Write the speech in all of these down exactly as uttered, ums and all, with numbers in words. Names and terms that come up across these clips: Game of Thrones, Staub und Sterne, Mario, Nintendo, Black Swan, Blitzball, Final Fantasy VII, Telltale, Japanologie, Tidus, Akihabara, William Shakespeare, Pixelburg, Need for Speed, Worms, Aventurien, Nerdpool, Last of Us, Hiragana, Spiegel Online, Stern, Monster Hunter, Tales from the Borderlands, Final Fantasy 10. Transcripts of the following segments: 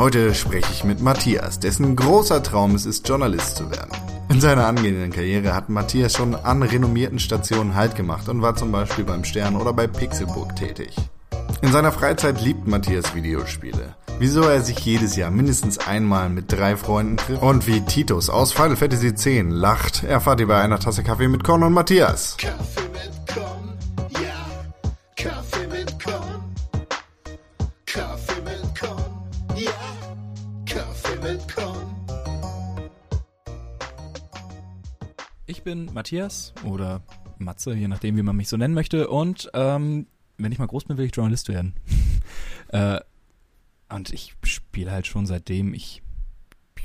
Heute spreche ich mit Matthias, dessen großer Traum es ist, Journalist zu werden. In seiner angehenden Karriere hat Matthias schon an renommierten Stationen Halt gemacht und war zum Beispiel beim Stern oder bei Pixelbook tätig. In seiner Freizeit liebt Matthias Videospiele, wieso er sich jedes Jahr mindestens einmal mit drei Freunden trifft und wie Tidus aus Final Fantasy X lacht, erfahrt ihr bei einer Tasse Kaffee mit Korn und Matthias. Kaffee mit Korn, ja, Kaffee mit Korn, Kaffee mit Korn, ja, Kaffee mit Korn. Ich bin Matthias oder Matze, je nachdem wie man mich so nennen möchte und ähm... wenn ich mal groß bin, will ich Journalist werden. äh, und ich spiele halt schon seitdem ich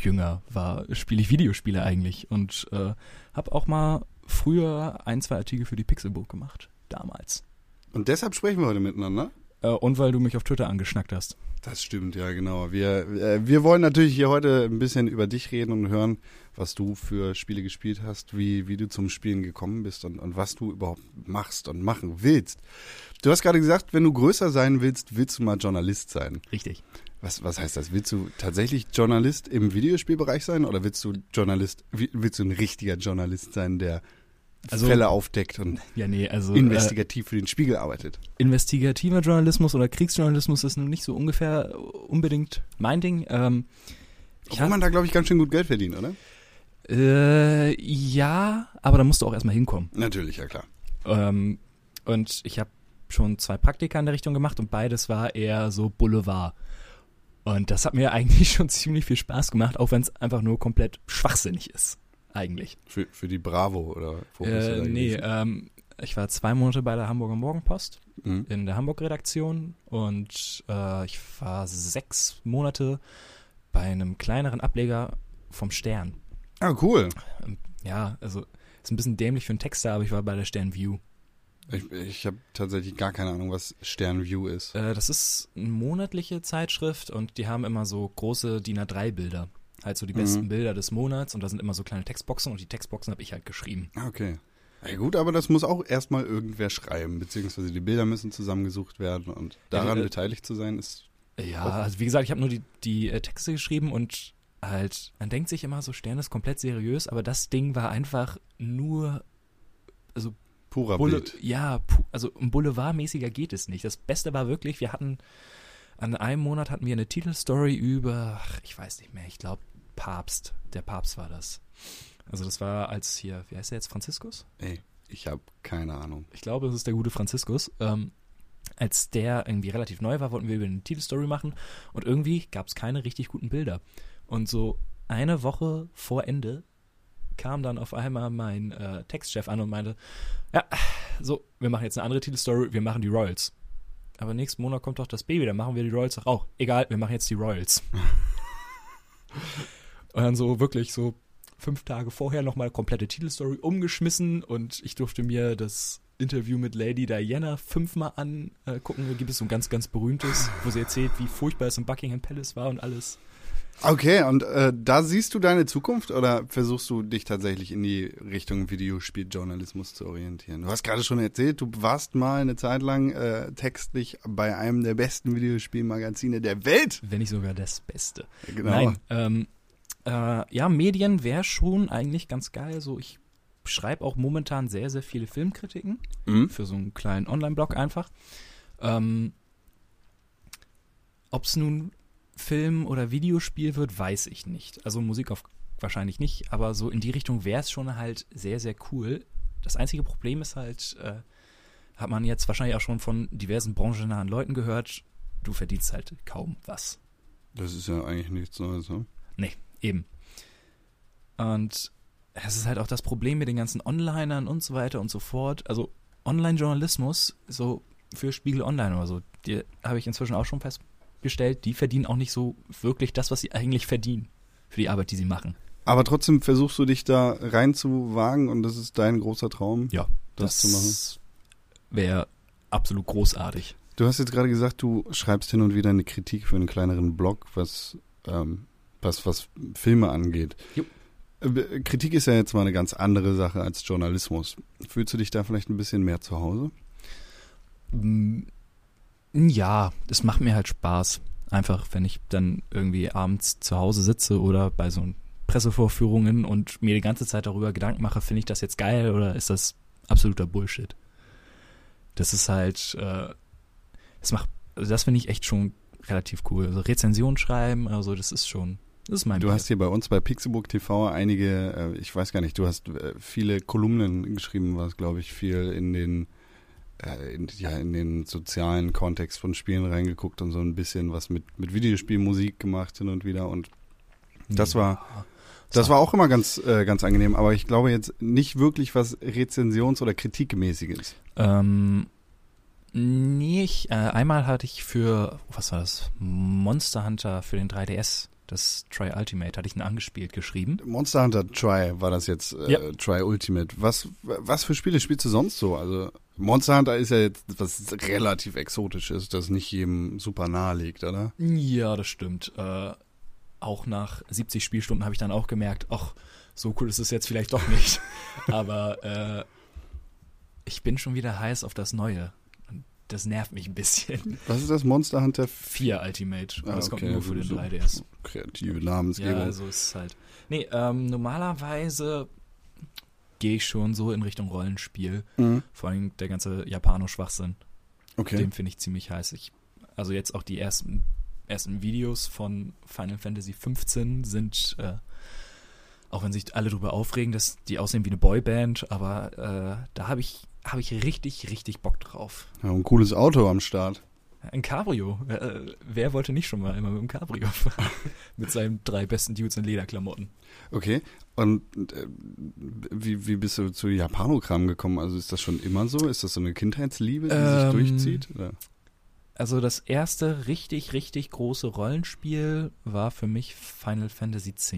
jünger war, spiele ich Videospiele eigentlich. Und äh, habe auch mal früher ein, zwei Artikel für die Pixelbook gemacht. Damals. Und deshalb sprechen wir heute miteinander? Äh, und weil du mich auf Twitter angeschnackt hast. Das stimmt, ja genau. Wir, äh, wir wollen natürlich hier heute ein bisschen über dich reden und hören, was du für Spiele gespielt hast, wie, wie du zum Spielen gekommen bist und, und was du überhaupt machst und machen willst. Du hast gerade gesagt, wenn du größer sein willst, willst du mal Journalist sein. Richtig. Was, was heißt das? Willst du tatsächlich Journalist im Videospielbereich sein oder willst du Journalist, willst du ein richtiger Journalist sein, der also, Fälle aufdeckt und ja, nee, also, investigativ äh, für den Spiegel arbeitet? Investigativer Journalismus oder Kriegsjournalismus ist nun nicht so ungefähr unbedingt mein Ding. Ähm, Obwohl man da, glaube ich, ganz schön gut Geld verdient, oder? Äh, ja, aber da musst du auch erstmal hinkommen. Natürlich, ja klar. Ähm, und ich habe schon zwei Praktika in der Richtung gemacht und beides war eher so Boulevard. Und das hat mir eigentlich schon ziemlich viel Spaß gemacht, auch wenn es einfach nur komplett schwachsinnig ist, eigentlich. Für, für die Bravo oder Fokus? Äh, nee, ähm, ich war zwei Monate bei der Hamburger Morgenpost mhm. in der Hamburg-Redaktion und äh, ich war sechs Monate bei einem kleineren Ableger vom Stern. Ah, cool. Ähm, ja, also ist ein bisschen dämlich für einen Texter, aber ich war bei der Stern View. Ich, ich habe tatsächlich gar keine Ahnung, was Stern View ist. Äh, das ist eine monatliche Zeitschrift und die haben immer so große D I N A drei Bilder. Halt so die besten mhm. Bilder des Monats und da sind immer so kleine Textboxen und die Textboxen habe ich halt geschrieben. Okay. Ja, gut, aber das muss auch erstmal irgendwer schreiben, beziehungsweise die Bilder müssen zusammengesucht werden und daran ja, äh, beteiligt zu sein ist... Ja, also wie gesagt, ich habe nur die, die äh, Texte geschrieben und halt, man denkt sich immer so, Stern ist komplett seriös, aber das Ding war einfach nur... also purer Boule- Ja, pu- also ein Boulevardmäßiger geht es nicht. Das Beste war wirklich, wir hatten, an einem Monat hatten wir eine Titelstory über, ach, ich weiß nicht mehr, ich glaube Papst. Der Papst war das. Also das war als hier, wie heißt der jetzt, Franziskus? Ey, ich habe keine Ahnung. Ich glaube, es ist der gute Franziskus. Ähm, als der irgendwie relativ neu war, wollten wir über eine Titelstory machen und irgendwie gab es keine richtig guten Bilder. Und so eine Woche vor Ende kam dann auf einmal mein äh, Textchef an und meinte, ja, so, wir machen jetzt eine andere Titelstory, wir machen die Royals. Aber nächsten Monat kommt doch das Baby, dann machen wir die Royals doch auch. Egal, wir machen jetzt die Royals. Und dann so wirklich so fünf Tage vorher nochmal komplette Titelstory umgeschmissen und ich durfte mir das Interview mit Lady Diana fünfmal angucken. Da gibt es so ein ganz, ganz berühmtes, wo sie erzählt, wie furchtbar es im Buckingham Palace war und alles. Okay, und äh, da siehst du deine Zukunft oder versuchst du dich tatsächlich in die Richtung Videospieljournalismus zu orientieren? Du hast gerade schon erzählt, du warst mal eine Zeit lang äh, textlich bei einem der besten Videospielmagazine der Welt. Wenn nicht sogar das Beste. Genau. Nein, ähm, äh, ja, Medien wäre schon eigentlich ganz geil. So, ich schreibe auch momentan sehr, sehr viele Filmkritiken mhm. für so einen kleinen Online-Blog einfach. Ähm, Ob es nun Film oder Videospiel wird, weiß ich nicht. Also Musik auf wahrscheinlich nicht, aber so in die Richtung wäre es schon halt sehr, sehr cool. Das einzige Problem ist halt, äh, hat man jetzt wahrscheinlich auch schon von diversen branchennahen Leuten gehört, du verdienst halt kaum was. Das ist ja eigentlich nichts Neues, ne? Nee, eben. Und es ist halt auch das Problem mit den ganzen Onlinern und so weiter und so fort. Also Online-Journalismus, so für Spiegel Online oder so, die habe ich inzwischen auch schon festgestellt, die verdienen auch nicht so wirklich das, was sie eigentlich verdienen für die Arbeit, die sie machen. Aber trotzdem versuchst du dich da reinzuwagen und das ist dein großer Traum, ja, das, das zu machen? Das wäre absolut großartig. Du hast jetzt gerade gesagt, du schreibst hin und wieder eine Kritik für einen kleineren Blog, was, ähm, was, was Filme angeht. Jo. Kritik ist ja jetzt mal eine ganz andere Sache als Journalismus. Fühlst du dich da vielleicht ein bisschen mehr zu Hause? Hm. Ja, das macht mir halt Spaß. Einfach, wenn ich dann irgendwie abends zu Hause sitze oder bei so Pressevorführungen und mir die ganze Zeit darüber Gedanken mache, finde ich das jetzt geil oder ist das absoluter Bullshit? Das ist halt, äh, das macht, also das finde ich echt schon relativ cool. Also Rezension schreiben, also das ist schon, das ist mein Du Bild. Hast hier bei uns bei Pixelbook T V einige, äh, ich weiß gar nicht, du hast äh, viele Kolumnen geschrieben, was glaube ich viel in den In, ja, in den sozialen Kontext von Spielen reingeguckt und so ein bisschen was mit, mit Videospielmusik gemacht hin und wieder und das war das war auch immer ganz, äh, ganz angenehm, aber ich glaube jetzt nicht wirklich was Rezensions- oder Kritikmäßiges. Ähm, nee, ich, äh, einmal hatte ich für, was war das, Monster Hunter für den drei D S, das Try Ultimate, hatte ich ihn angespielt, geschrieben. Monster Hunter Try war das jetzt, äh, ja. Try Ultimate. Was, was für Spiele spielst du sonst so? Also Monster Hunter ist ja jetzt was relativ Exotisches, das nicht jedem super nahe liegt, oder? Ja, das stimmt. Äh, auch nach siebzig Spielstunden habe ich dann auch gemerkt, ach, so cool ist es jetzt vielleicht doch nicht. Aber äh, ich bin schon wieder heiß auf das Neue. Das nervt mich ein bisschen. Was ist das? Monster Hunter vier Ultimate. Ah, das okay, kommt nur für den drei D S. Kreative Namensgebung. Ja, so ist es halt. Nee, ähm, normalerweise gehe ich schon so in Richtung Rollenspiel. Mhm. Vor allem der ganze Japano-Schwachsinn. Okay. Den finde ich ziemlich heiß. Ich, also jetzt auch die ersten, ersten Videos von Final Fantasy fünfzehn sind, äh, auch wenn sich alle darüber aufregen, dass die aussehen wie eine Boyband, aber äh, da habe ich habe ich richtig, richtig Bock drauf. Ja, ein cooles Auto am Start. Ein Cabrio. Äh, wer wollte nicht schon mal immer mit einem Cabrio fahren? Mit seinen drei besten Dudes in Lederklamotten. Okay. Und äh, wie, wie bist du zu Japanokram gekommen? Also ist das schon immer so? Ist das so eine Kindheitsliebe, die ähm, sich durchzieht? Oder? Also das erste richtig, richtig große Rollenspiel war für mich Final Fantasy X.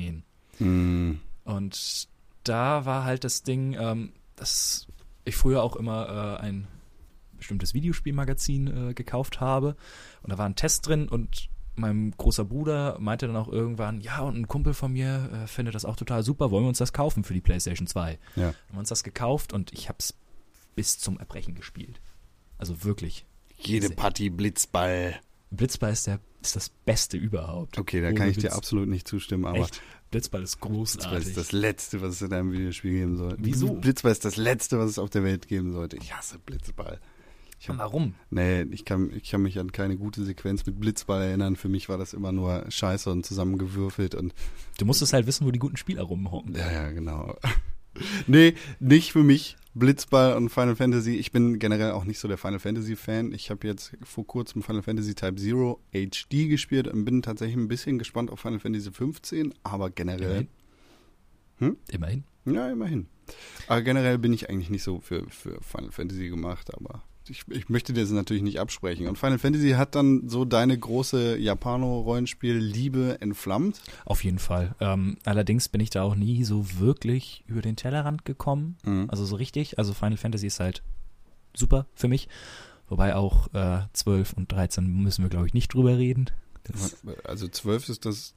Mm. Und da war halt das Ding, ähm, dass ich früher auch immer äh, ein bestimmtes Videospielmagazin äh, gekauft habe und da war ein Test drin und mein großer Bruder meinte dann auch irgendwann, ja, und ein Kumpel von mir äh, findet das auch total super, wollen wir uns das kaufen für die PlayStation zwei? Ja. Haben wir uns das gekauft und ich hab's bis zum Erbrechen gespielt. Also wirklich. Jede Partie Blitzball. Blitzball ist, der, ist das Beste überhaupt. Okay, da Ohne kann ich Blitz. dir absolut nicht zustimmen, aber echt? Blitzball ist großartig. Blitzball ist das Letzte, was es in einem Videospiel geben soll. Wieso? Blitzball ist das Letzte, was es auf der Welt geben sollte. Ich hasse Blitzball. Ich hab, Warum? Nee, ich kann, ich kann mich an keine gute Sequenz mit Blitzball erinnern. Für mich war das immer nur scheiße und zusammengewürfelt. Und du musstest halt wissen, wo die guten Spieler rumhocken. Ja, ja, genau. Nee, nicht für mich. Blitzball und Final Fantasy. Ich bin generell auch nicht so der Final Fantasy-Fan. Ich habe jetzt vor kurzem Final Fantasy Type Zero H D gespielt und bin tatsächlich ein bisschen gespannt auf Final Fantasy fünfzehn, aber generell... Immerhin. Hm? Immerhin. Ja, immerhin. Aber generell bin ich eigentlich nicht so für, für Final Fantasy gemacht, aber ich, ich möchte dir das natürlich nicht absprechen. Und Final Fantasy hat dann so deine große Japano-Rollenspiel-Liebe entflammt? Auf jeden Fall. Ähm, allerdings bin ich da auch nie so wirklich über den Tellerrand gekommen. Mhm. Also so richtig. Also Final Fantasy ist halt super für mich. Wobei auch äh, zwölf und dreizehn müssen wir, glaube ich, nicht drüber reden. Das also zwölf ist das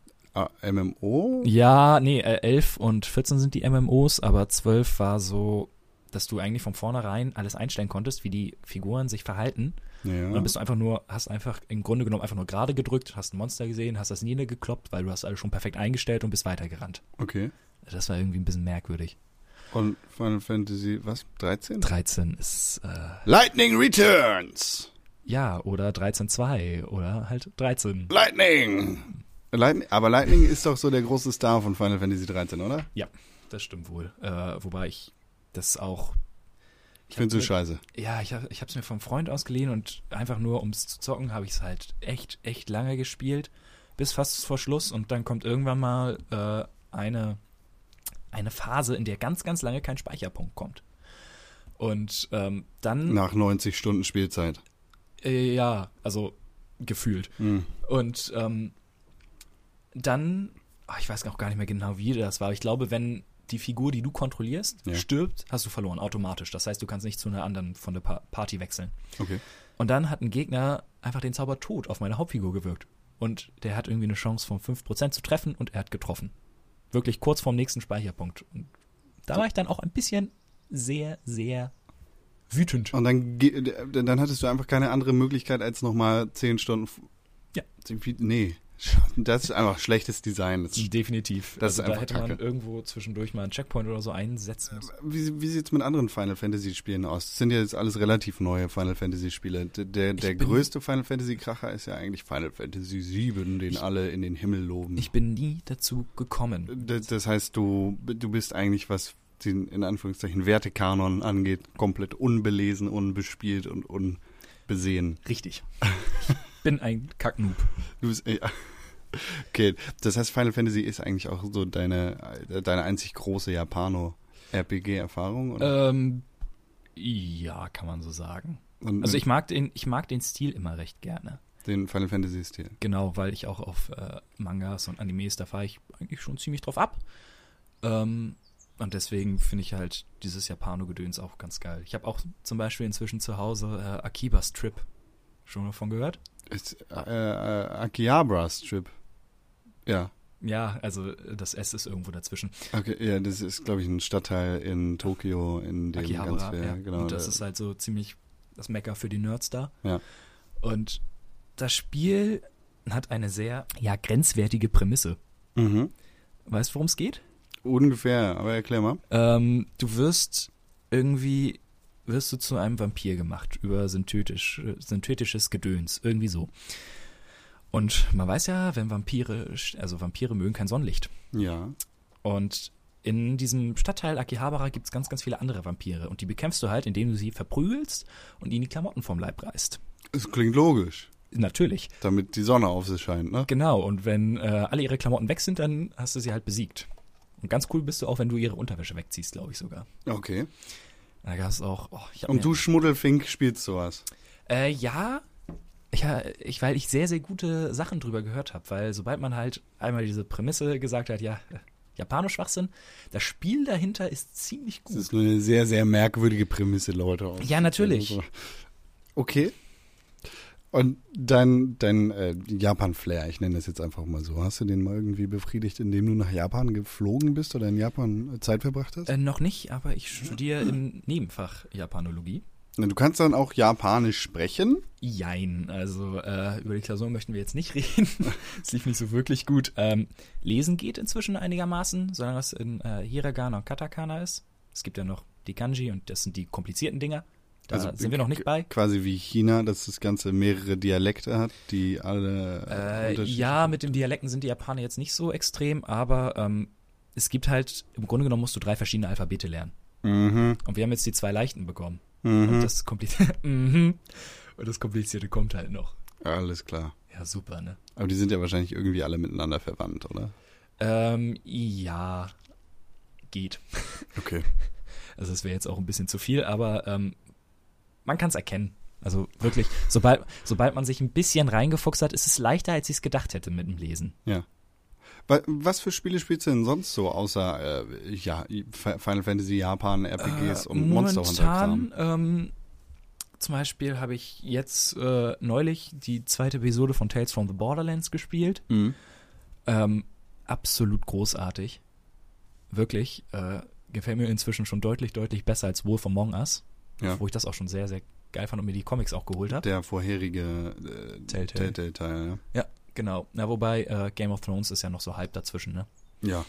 M M O? Ja, nee, äh, elf und vierzehn sind die M M Os, aber zwölf war so... dass du eigentlich von vornherein alles einstellen konntest, wie die Figuren sich verhalten. Ja. Und dann bist du einfach nur, hast einfach im Grunde genommen einfach nur gerade gedrückt, hast ein Monster gesehen, hast das Niene gekloppt, weil du hast alles schon perfekt eingestellt und bist weitergerannt. Okay. Das war irgendwie ein bisschen merkwürdig. Und Final Fantasy, was, dreizehn? dreizehn ist, äh... Lightning Returns! Ja, oder dreizehn Punkt zwei, oder halt dreizehn. Lightning! Lightning, aber Lightning ist doch so der große Star von Final Fantasy dreizehn, oder? Ja, das stimmt wohl. Äh, wobei ich Das auch. Ich finde es scheiße. Ja, ich habe ich es mir vom Freund ausgeliehen und einfach nur, um es zu zocken, habe ich es halt echt, echt lange gespielt. Bis fast vor Schluss und dann kommt irgendwann mal äh, eine, eine Phase, in der ganz, ganz lange kein Speicherpunkt kommt. Und ähm, dann. Nach neunzig Stunden Spielzeit. Äh, ja, also gefühlt. Mhm. Und ähm, dann. Ach, ich weiß auch gar nicht mehr genau, wie das war, aber ich glaube, wenn. Die Figur, die du kontrollierst, ja. stirbt, hast du verloren, automatisch. Das heißt, du kannst nicht zu einer anderen von der pa- Party wechseln. Okay. Und dann hat ein Gegner einfach den Zauber Tod auf meine Hauptfigur gewirkt. Und der hat irgendwie eine Chance von fünf Prozent zu treffen und er hat getroffen. Wirklich kurz vorm nächsten Speicherpunkt. Und da war ich dann auch ein bisschen sehr, sehr wütend. Und dann, dann hattest du einfach keine andere Möglichkeit, als nochmal zehn Stunden... Ja, Nee, das ist einfach schlechtes Design. Das Definitiv. Das also ist da hätte Kacke. Man irgendwo zwischendurch mal einen Checkpoint oder so einsetzen müssen. Wie, wie sieht es mit anderen Final Fantasy-Spielen aus? Das sind ja jetzt alles relativ neue Final Fantasy-Spiele. Der, der größte Final Fantasy-Kracher ist ja eigentlich Final Fantasy sieben, den ich, alle in den Himmel loben. Ich bin nie dazu gekommen. Das, das heißt, du, du bist eigentlich, was den in Anführungszeichen Wertekanon angeht, komplett unbelesen, unbespielt und unbesehen. Richtig. Bin ein Kacknoob. Du bist, ja. Okay, das heißt, Final Fantasy ist eigentlich auch so deine, deine einzig große Japano-R P G-Erfahrung, oder? Ähm, ja, kann man so sagen. Und, also ich mag den, ich mag den Stil immer recht gerne. Den Final Fantasy-Stil? Genau, weil ich auch auf äh, Mangas und Animes, da fahre ich eigentlich schon ziemlich drauf ab. Ähm, und deswegen finde ich halt dieses Japano-Gedöns auch ganz geil. Ich habe auch zum Beispiel inzwischen zu Hause äh, Akiba's Trip. Schon davon gehört? Ist, äh, Akihabaras Trip. Ja. Ja, also das S ist irgendwo dazwischen. Okay, ja, das ist, glaube ich, ein Stadtteil in Tokio, in dem Akihabara, ganz ja. Genau. Und das ist halt so ziemlich das Mekka für die Nerds da. Ja. Und das Spiel hat eine sehr, ja, grenzwertige Prämisse. Mhm. Weißt du, worum es geht? Ungefähr, aber erklär mal. Ähm, du wirst irgendwie... wirst du zu einem Vampir gemacht über synthetisch, synthetisches Gedöns, irgendwie so. Und man weiß ja, wenn Vampire, also Vampire mögen kein Sonnenlicht. Ja. Und in diesem Stadtteil Akihabara gibt es ganz, ganz viele andere Vampire. Und die bekämpfst du halt, indem du sie verprügelst und ihnen die Klamotten vom Leib reißt. Das klingt logisch. Natürlich. Damit die Sonne auf sie scheint, ne? Genau. Und wenn äh, alle ihre Klamotten weg sind, dann hast du sie halt besiegt. Und ganz cool bist du auch, wenn du ihre Unterwäsche wegziehst, glaube ich sogar. Okay. Da gab es auch... Oh, ich und du, Schmuddelfink, spielst sowas? Äh, ja, ja ich, weil ich sehr, sehr gute Sachen drüber gehört habe. Weil sobald man halt einmal diese Prämisse gesagt hat, ja, Japano-Schwachsinn, das Spiel dahinter ist ziemlich gut. Das ist nur eine sehr, sehr merkwürdige Prämisse, Leute. Ja, natürlich. Okay. Und dein, dein äh, Japan-Flair, ich nenne das jetzt einfach mal so, hast du den mal irgendwie befriedigt, indem du nach Japan geflogen bist oder in Japan Zeit verbracht hast? Äh, noch nicht, aber ich studiere im Nebenfach Japanologie. Du kannst dann auch Japanisch sprechen? Jein, also äh, über die Klausur möchten wir jetzt nicht reden. Das lief nicht so wirklich gut. Ähm, lesen geht inzwischen einigermaßen, solange es in äh, Hiragana und Katakana ist. Es gibt ja noch die Kanji und das sind die komplizierten Dinger. Da also sind wir noch nicht bei. Quasi wie China, dass das Ganze mehrere Dialekte hat, die alle äh, unterschiedlich Ja, mit den Dialekten sind die Japaner jetzt nicht so extrem, aber ähm, es gibt halt, im Grunde genommen musst du drei verschiedene Alphabete lernen. Mhm. Und wir haben jetzt die zwei leichten bekommen. Mhm. Und, das Komplizierte und das Komplizierte kommt halt noch. Alles klar. Ja, super, ne? Aber die sind ja wahrscheinlich irgendwie alle miteinander verwandt, oder? Ähm, ja, geht. Okay. Also das wäre jetzt auch ein bisschen zu viel, aber ähm, man kann es erkennen. Also wirklich, sobald, sobald man sich ein bisschen reingefuchst hat, ist es leichter, als ich es gedacht hätte mit dem Lesen. Ja. Was für Spiele spielst du denn sonst so, außer äh, ja, Final Fantasy, Japan, R P Gs äh, und Monster Hunter? Momentan, ähm, zum Beispiel habe ich jetzt äh, neulich die zweite Episode von Tales from the Borderlands gespielt. Mhm. Ähm, absolut großartig. Wirklich. Äh, gefällt mir inzwischen schon deutlich, deutlich besser als Wolf Among Us. Ja. Wo ich das auch schon sehr, sehr geil fand und mir die Comics auch geholt habe. Der vorherige äh, Telltale. Telltale-Teil, ja. Ja, genau. Na, wobei äh, Game of Thrones ist ja noch so Hype dazwischen, ne? Ja.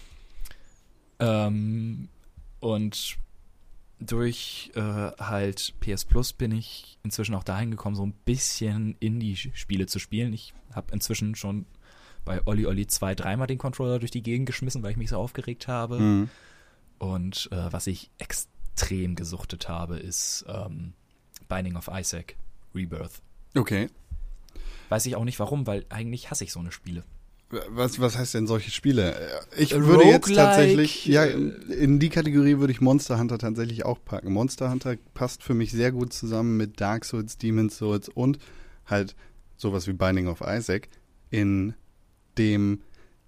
Ähm, und durch äh, halt P S Plus bin ich inzwischen auch dahin gekommen, so ein bisschen Indie-Spiele zu spielen. Ich habe inzwischen schon bei Olli Olli zwei, dreimal den Controller durch die Gegend geschmissen, weil ich mich so aufgeregt habe. Mhm. Und äh, was ich extrem extrem gesuchtet habe, ist ähm, Binding of Isaac, Rebirth. Okay. Weiß ich auch nicht warum, weil eigentlich hasse ich so eine Spiele. Was, was heißt denn solche Spiele? Ich Rogue würde jetzt like, tatsächlich, ja, in die Kategorie würde ich Monster Hunter tatsächlich auch packen. Monster Hunter passt für mich sehr gut zusammen mit Dark Souls, Demon's Souls und halt sowas wie Binding of Isaac in dem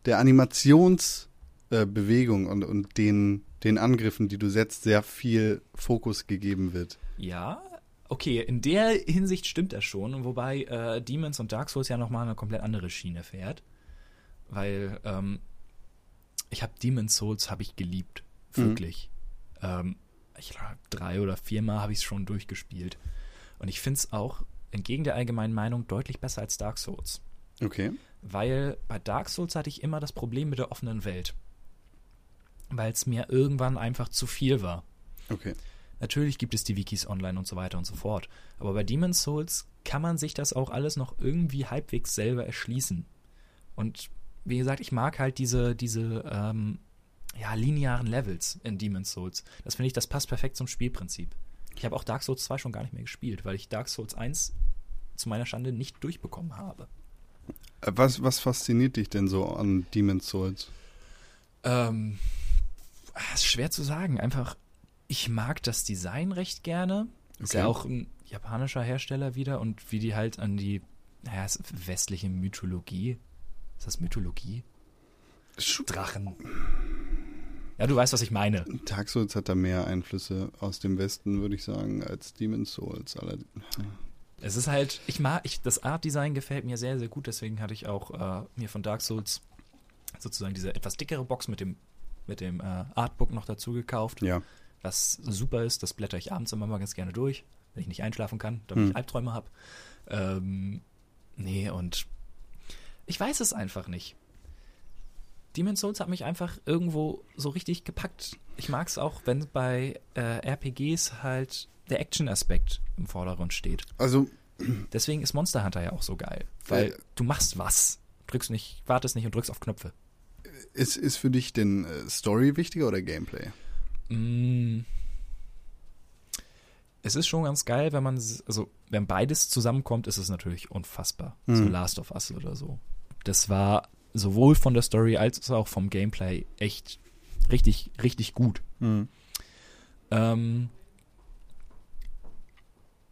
der Animationsbewegung äh, und, und den den Angriffen, die du setzt, sehr viel Fokus gegeben wird. Ja, okay, in der Hinsicht stimmt das schon, wobei äh, Demons und Dark Souls ja nochmal eine komplett andere Schiene fährt, weil ähm, ich habe Demon's Souls habe ich geliebt, wirklich. Mhm. Ähm, ich glaube, drei oder viermal habe ich es schon durchgespielt. Und ich finde es auch, entgegen der allgemeinen Meinung, deutlich besser als Dark Souls. Okay. Weil bei Dark Souls hatte ich immer das Problem mit der offenen Welt. Weil es mir irgendwann einfach zu viel war. Okay. Natürlich gibt es die Wikis online und so weiter und so fort. Aber bei Demon's Souls kann man sich das auch alles noch irgendwie halbwegs selber erschließen. Und wie gesagt, ich mag halt diese, diese ähm, ja, linearen Levels in Demon's Souls. Das finde ich, das passt perfekt zum Spielprinzip. Ich habe auch Dark Souls zwei schon gar nicht mehr gespielt, weil ich Dark Souls eins zu meiner Schande nicht durchbekommen habe. Was, was fasziniert dich denn so an Demon's Souls? Ähm, das ist schwer zu sagen. Einfach, ich mag das Design recht gerne. Okay. Ist ja auch ein japanischer Hersteller wieder und wie die halt an die, naja, westliche Mythologie. Ist das Mythologie? Drachen. Ja, du weißt, was ich meine. Dark Souls hat da mehr Einflüsse aus dem Westen, würde ich sagen, als Demon's Souls. Es ist halt, ich mag, ich, das Art-Design gefällt mir sehr, sehr gut. Deswegen hatte ich auch äh, mir von Dark Souls sozusagen diese etwas dickere Box mit dem, mit dem äh, Artbook noch dazu gekauft. Ja. Was super ist, das blätter ich abends immer mal ganz gerne durch, wenn ich nicht einschlafen kann, damit hm. ich Albträume habe. Ähm, nee, und ich weiß es einfach nicht. Demon's Souls hat mich einfach irgendwo so richtig gepackt. Ich mag es auch, wenn bei äh, R P Gs halt der Action-Aspekt im Vordergrund steht. Also deswegen ist Monster Hunter ja auch so geil, weil äh, du machst was, drückst nicht, wartest nicht und drückst auf Knöpfe. Ist, ist für dich denn äh, Story wichtiger oder Gameplay? Mm, es ist schon ganz geil, wenn man, also wenn beides zusammenkommt, ist es natürlich unfassbar. Mhm. So Last of Us oder so. Das war sowohl von der Story als auch vom Gameplay echt richtig, richtig gut. Mhm. Ähm,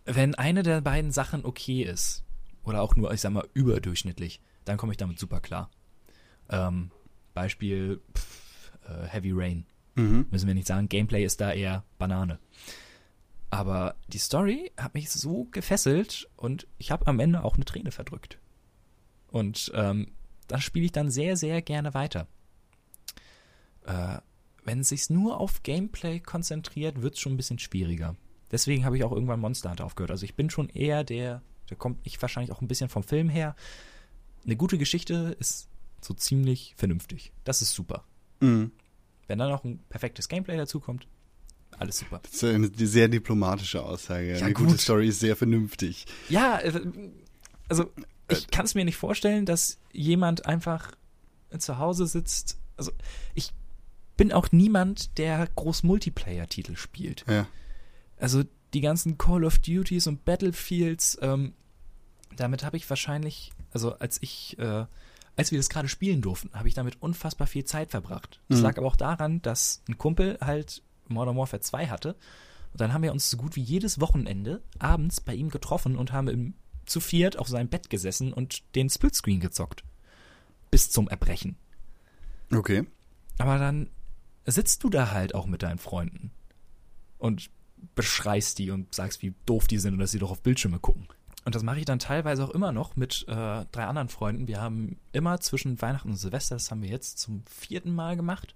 wenn eine der beiden Sachen okay ist, oder auch nur, ich sag mal, überdurchschnittlich, dann komme ich damit super klar. Ähm, Beispiel pff, äh, Heavy Rain. Mhm. Müssen wir nicht sagen, Gameplay ist da eher Banane. Aber die Story hat mich so gefesselt und ich habe am Ende auch eine Träne verdrückt. Und ähm, das spiele ich dann sehr, sehr gerne weiter. Äh, wenn es sich nur auf Gameplay konzentriert, wird es schon ein bisschen schwieriger. Deswegen habe ich auch irgendwann Monster Hunter aufgehört. Also ich bin schon eher der, da kommt ich wahrscheinlich auch ein bisschen vom Film her. Eine gute Geschichte ist so ziemlich vernünftig. Das ist super. Mhm. Wenn dann noch ein perfektes Gameplay dazukommt, alles super. Das ist eine sehr diplomatische Aussage. Ja, eine gut. gute Story ist sehr vernünftig. Ja, also ich kann es mir nicht vorstellen, dass jemand einfach zu Hause sitzt. Also ich bin auch niemand, der groß Multiplayer-Titel spielt. Ja. Also die ganzen Call of Duties und Battlefields, ähm, damit habe ich wahrscheinlich, also als ich, äh, als wir das gerade spielen durften, habe ich damit unfassbar viel Zeit verbracht. Das mhm. lag aber auch daran, dass ein Kumpel halt Modern Warfare zwei hatte. Und dann haben wir uns so gut wie jedes Wochenende abends bei ihm getroffen und haben im, zu viert auf seinem Bett gesessen und den Splitscreen gezockt. Bis zum Erbrechen. Okay. Aber dann sitzt du da halt auch mit deinen Freunden und beschreist die und sagst, wie doof die sind und dass sie doch auf Bildschirme gucken. Und das mache ich dann teilweise auch immer noch mit äh, drei anderen Freunden. Wir haben immer zwischen Weihnachten und Silvester, das haben wir jetzt zum vierten Mal gemacht,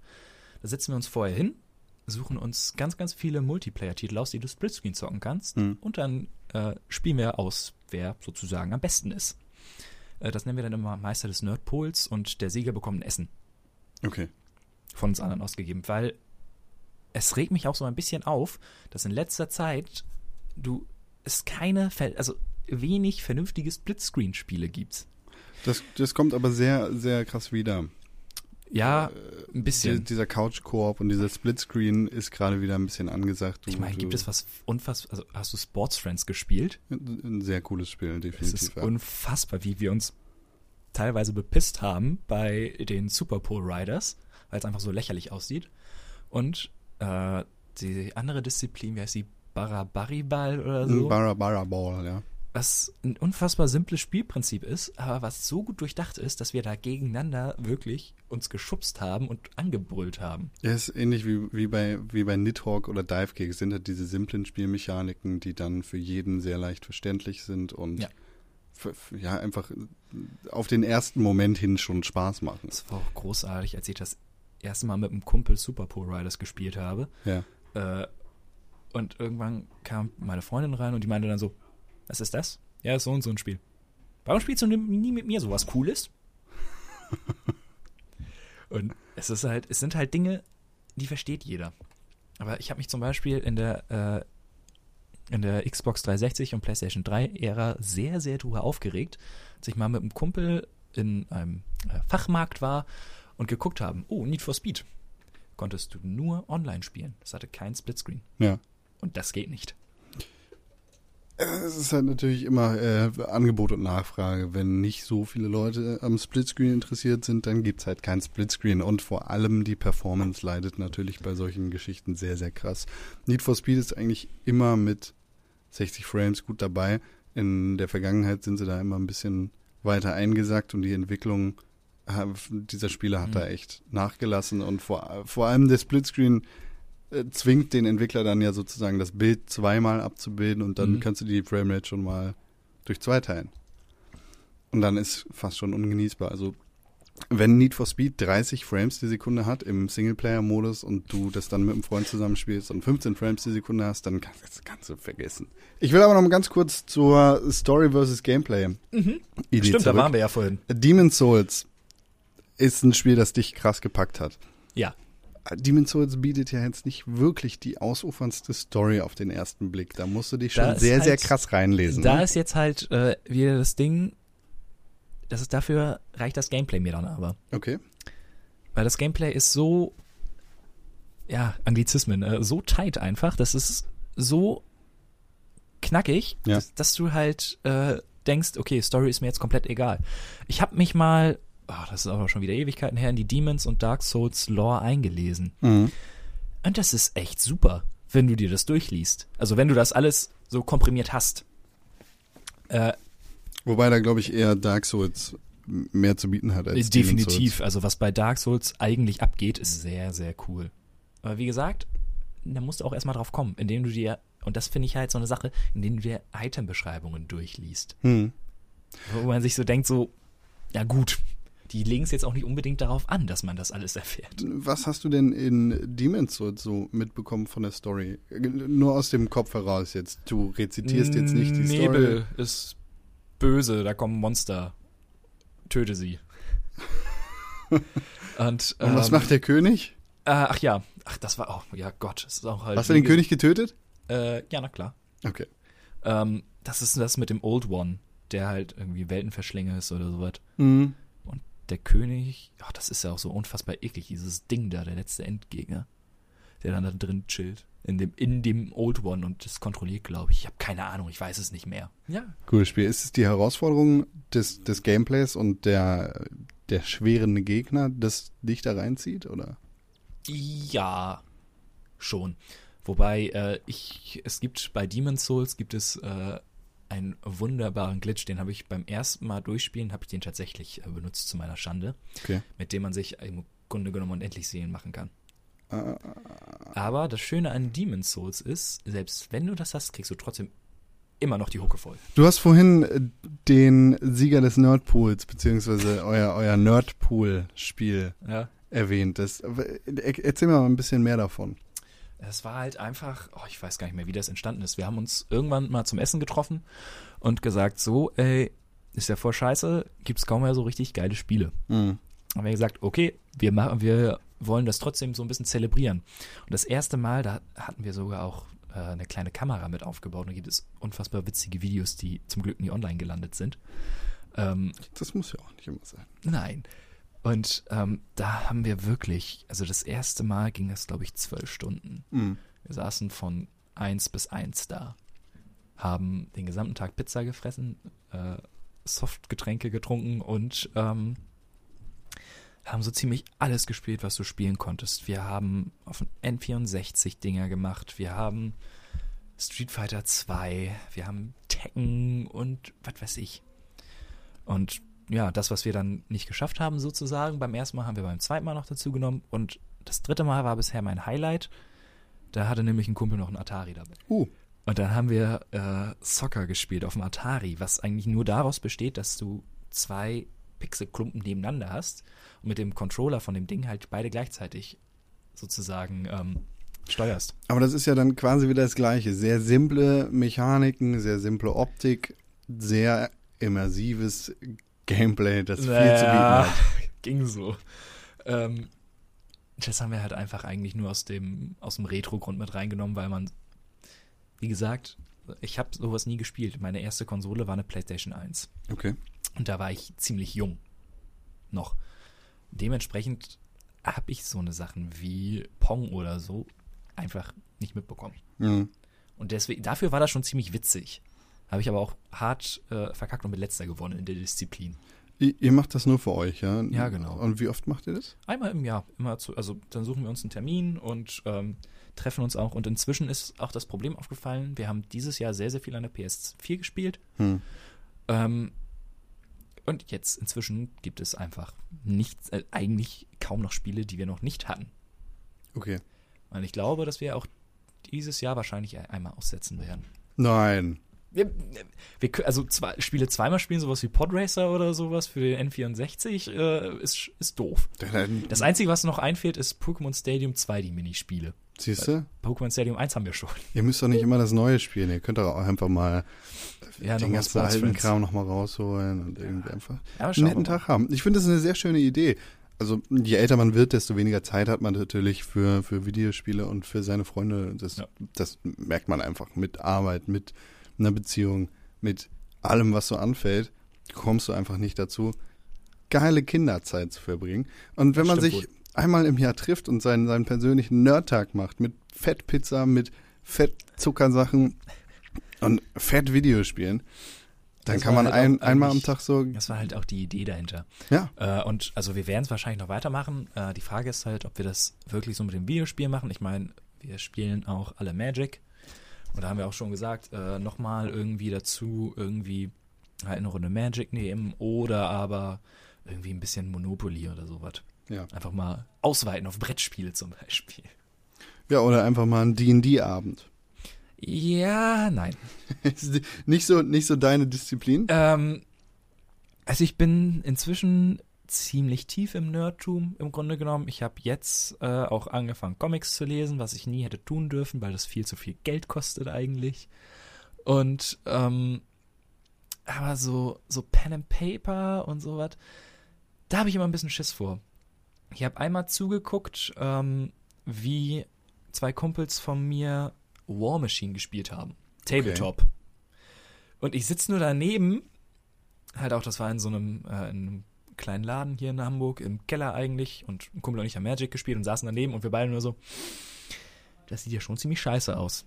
da setzen wir uns vorher hin, suchen uns ganz, ganz viele Multiplayer-Titel aus, die du Splitscreen zocken kannst. Mhm. Und dann äh, spielen wir aus, wer sozusagen am besten ist. Äh, das nennen wir dann immer Meister des Nerdpols und der Sieger bekommt ein Essen. Okay. Von uns anderen ausgegeben, weil es regt mich auch so ein bisschen auf, dass in letzter Zeit du es keine, also wenig vernünftige Splitscreen-Spiele gibt. Das, das kommt aber sehr, sehr krass wieder. Ja, ein bisschen. Die, dieser Couch-Koop und dieser Splitscreen ist gerade wieder ein bisschen angesagt. Ich meine, gibt es was unfassbar, also hast du Sports Friends gespielt? Ein sehr cooles Spiel, definitiv. Es ist ja. unfassbar, wie wir uns teilweise bepisst haben bei den Super Pole Riders, weil es einfach so lächerlich aussieht. Und äh, die andere Disziplin, wie heißt die? Barabariball oder so? Barabaraball, ja. Was ein unfassbar simples Spielprinzip ist, aber was so gut durchdacht ist, dass wir da gegeneinander wirklich uns geschubst haben und angebrüllt haben. Ja, ist ähnlich wie, wie bei, wie bei Nidhogg oder Dive Kick, sind halt diese simplen Spielmechaniken, die dann für jeden sehr leicht verständlich sind und ja, für, für, ja einfach auf den ersten Moment hin schon Spaß machen. Das war auch großartig, als ich das erste Mal mit einem Kumpel Super Pole Riders gespielt habe. Ja. Äh, und irgendwann kam meine Freundin rein und die meinte dann so, was ist das? Ja, ist so und so ein Spiel. Warum spielst du nie mit mir sowas Cooles? Und es ist halt, es sind halt Dinge, die versteht jeder. Aber ich habe mich zum Beispiel in der, äh, in der Xbox dreihundertsechzig und PlayStation drei-Ära sehr, sehr drüber aufgeregt, als ich mal mit einem Kumpel in einem äh, Fachmarkt war und geguckt haben, oh, Need for Speed. Konntest du nur online spielen. Das hatte kein Splitscreen. Ja. Und das geht nicht. Es ist halt natürlich immer äh, Angebot und Nachfrage. Wenn nicht so viele Leute am Splitscreen interessiert sind, dann gibt es halt kein Splitscreen. Und vor allem die Performance leidet natürlich bei solchen Geschichten sehr, sehr krass. Need for Speed ist eigentlich immer mit sechzig Frames gut dabei. In der Vergangenheit sind sie da immer ein bisschen weiter eingesackt und die Entwicklung dieser Spiele hat mhm. da echt nachgelassen. Und vor, vor allem der Splitscreen zwingt den Entwickler dann ja sozusagen das Bild zweimal abzubilden und dann mhm. kannst du die Framerate schon mal durch zwei teilen. Und dann ist fast schon ungenießbar. Also wenn Need for Speed dreißig Frames die Sekunde hat im Singleplayer-Modus und du das dann mit einem Freund zusammenspielst und fünfzehn Frames die Sekunde hast, dann kannst, das kannst du vergessen. Ich will aber noch mal ganz kurz zur Story versus Gameplay mhm. Idee Stimmt, zurück. Da waren wir ja vorhin. Demon's Souls ist ein Spiel, das dich krass gepackt hat. Ja. Demon's Souls bietet ja jetzt nicht wirklich die ausuferndste Story auf den ersten Blick. Da musst du dich schon sehr, halt, sehr krass reinlesen. Da ne? ist jetzt halt äh, wieder das Ding, das ist dafür reicht das Gameplay mir dann aber. Okay. Weil das Gameplay ist so, ja, Anglizismen, äh, so tight einfach, das ist so knackig, ja. dass, dass du halt äh, denkst, okay, Story ist mir jetzt komplett egal. Ich habe mich mal Oh, das ist aber schon wieder Ewigkeiten her, in die Demons und Dark Souls Lore eingelesen. Mhm. Und das ist echt super, wenn du dir das durchliest. Also wenn du das alles so komprimiert hast. Äh, Wobei da, glaube ich, eher Dark Souls mehr zu bieten hat als definitiv. Demon's Souls. Also was bei Dark Souls eigentlich abgeht, ist sehr, sehr cool. Aber wie gesagt, da musst du auch erstmal drauf kommen, indem du dir, und das finde ich halt so eine Sache, indem du dir Item-Beschreibungen durchliest. Mhm. Wo man sich so denkt, so, ja gut, die legen es jetzt auch nicht unbedingt darauf an, dass man das alles erfährt. Was hast du denn in Demon's Souls so mitbekommen von der Story? Nur aus dem Kopf heraus jetzt. Du rezitierst jetzt nicht die Nebel Story. Nebel ist böse, da kommen Monster. Töte sie. Und, Und ähm, was macht der König? Äh, ach ja, ach das war auch, oh, ja Gott. Das ist auch halt hast du den Ge- König getötet? Äh, ja, na klar. Okay. Ähm, das ist das mit dem Old One, der halt irgendwie Weltenverschlinger ist oder sowas. Mhm. Der König, ach, das ist ja auch so unfassbar eklig, dieses Ding da, der letzte Endgegner, der dann da drin chillt, in dem, in dem Old One und das kontrolliert, glaube ich. Ich habe keine Ahnung, ich weiß es nicht mehr. Ja. Cooles Spiel. Ist es die Herausforderung des, des Gameplays und der, der schweren Gegner, das dich da reinzieht, oder? Ja, schon. Wobei, äh, ich, es gibt bei Demon's Souls, gibt es, äh, einen wunderbaren Glitch, den habe ich beim ersten Mal durchspielen, habe ich den tatsächlich benutzt zu meiner Schande, okay. mit dem man sich im Grunde genommen unendlich Seelen machen kann. Uh, Aber das Schöne an Demon's Souls ist, selbst wenn du das hast, kriegst du trotzdem immer noch die Hucke voll. Du hast vorhin den Sieger des Nerdpools, beziehungsweise euer, euer Nerdpool-Spiel ja. erwähnt. Das, erzähl mir mal ein bisschen mehr davon. Es war halt einfach, oh, ich weiß gar nicht mehr, wie das entstanden ist. Wir haben uns irgendwann mal zum Essen getroffen und gesagt, so, ey, ist ja voll scheiße, gibt's kaum mehr so richtig geile Spiele. Mhm. Haben wir gesagt, okay, wir machen, wir wollen das trotzdem so ein bisschen zelebrieren. Und das erste Mal, da hatten wir sogar auch äh, eine kleine Kamera mit aufgebaut. Und da gibt es unfassbar witzige Videos, die zum Glück nie online gelandet sind. Ähm, das muss ja auch nicht immer sein. Nein. Und ähm, da haben wir wirklich, also das erste Mal ging das, glaube ich, zwölf Stunden. Mhm. Wir saßen von eins bis eins da, haben den gesamten Tag Pizza gefressen, äh, Softgetränke getrunken und ähm, haben so ziemlich alles gespielt, was du spielen konntest. Wir haben auf den N vierundsechzig Dinger gemacht, wir haben Street Fighter zwei, wir haben Tekken und was weiß ich. Und ja, das, was wir dann nicht geschafft haben sozusagen, beim ersten Mal haben wir beim zweiten Mal noch dazu genommen und das dritte Mal war bisher mein Highlight. Da hatte nämlich ein Kumpel noch einen Atari dabei. Uh. Und dann haben wir äh, Soccer gespielt auf dem Atari, was eigentlich nur daraus besteht, dass du zwei Pixelklumpen nebeneinander hast und mit dem Controller von dem Ding halt beide gleichzeitig sozusagen ähm, steuerst. Aber das ist ja dann quasi wieder das Gleiche. Sehr simple Mechaniken, sehr simple Optik, sehr immersives Gameplay, das viel naja, zu bieten hat. Ging so. Ähm, das haben wir halt einfach eigentlich nur aus dem, aus dem Retro-Grund mit reingenommen, weil man, wie gesagt, ich habe sowas nie gespielt. Meine erste Konsole war eine PlayStation eins. Okay. Und da war ich ziemlich jung. Noch. Dementsprechend habe ich so eine Sachen wie Pong oder so einfach nicht mitbekommen. Mhm. Und deswegen, dafür war das schon ziemlich witzig. Habe ich aber auch hart äh, verkackt und mit letzter gewonnen in der Disziplin. Ihr macht das nur für euch, ja? Ja, genau. Und wie oft macht ihr das? Einmal im Jahr. Immer zu, also dann suchen wir uns einen Termin und ähm, treffen uns auch. Und inzwischen ist auch das Problem aufgefallen, wir haben dieses Jahr sehr, sehr viel an der P S vier gespielt. Hm. Ähm, und jetzt inzwischen gibt es einfach nichts, äh, eigentlich kaum noch Spiele, die wir noch nicht hatten. Okay. Und ich glaube, dass wir auch dieses Jahr wahrscheinlich einmal aussetzen werden. Nein. Wir, wir, also zwei, Spiele zweimal spielen, sowas wie Podracer oder sowas für den N vierundsechzig, äh, ist, ist doof. Das Einzige, was noch einfällt, ist Pokémon Stadium zwei, die Minispiele. Siehst du? Pokémon Stadium eins haben wir schon. Ihr müsst doch nicht immer das Neue spielen. Ihr könnt doch auch einfach mal ja, den ganzen alten Kram nochmal rausholen und ja. irgendwie einfach ja, einen netten Tag haben. Ich finde, das ist eine sehr schöne Idee. Also je älter man wird, desto weniger Zeit hat man natürlich für, für Videospiele und für seine Freunde. Das, ja. das merkt man einfach mit Arbeit, mit einer Beziehung, mit allem, was so anfällt, kommst du einfach nicht dazu, geile Kinderzeit zu verbringen. Und wenn man sich wohl. einmal im Jahr trifft und seinen, seinen persönlichen Nerdtag macht mit Fettpizza, mit Fettzuckersachen und Fett-Videospielen, dann das kann man halt ein, einmal am Tag so... Das war halt auch die Idee dahinter. Ja. Äh, und also wir werden es wahrscheinlich noch weitermachen. Äh, die Frage ist halt, ob wir das wirklich so mit dem Videospiel machen. Ich meine, wir spielen auch alle Magic. Und da haben wir auch schon gesagt, äh, nochmal irgendwie dazu irgendwie halt eine Runde Magic nehmen oder aber irgendwie ein bisschen Monopoly oder sowas. Ja. Einfach mal ausweiten auf Brettspiele zum Beispiel. Ja, oder einfach mal einen D und D-Abend. Ja, nein. nicht, so, nicht so deine Disziplin? Ähm, also ich bin inzwischen ziemlich tief im Nerdtum im Grunde genommen. Ich habe jetzt äh, auch angefangen, Comics zu lesen, was ich nie hätte tun dürfen, weil das viel zu viel Geld kostet eigentlich. Und ähm, aber so, so Pen and Paper und sowas, da habe ich immer ein bisschen Schiss vor. Ich habe einmal zugeguckt, ähm, wie zwei Kumpels von mir War Machine gespielt haben. Tabletop. Okay. Und ich sitze nur daneben, halt auch, das war in so einem, äh, in einem kleinen Laden hier in Hamburg, im Keller eigentlich, und ein Kumpel und ich haben Magic gespielt und saßen daneben und wir beide nur so, das sieht ja schon ziemlich scheiße aus.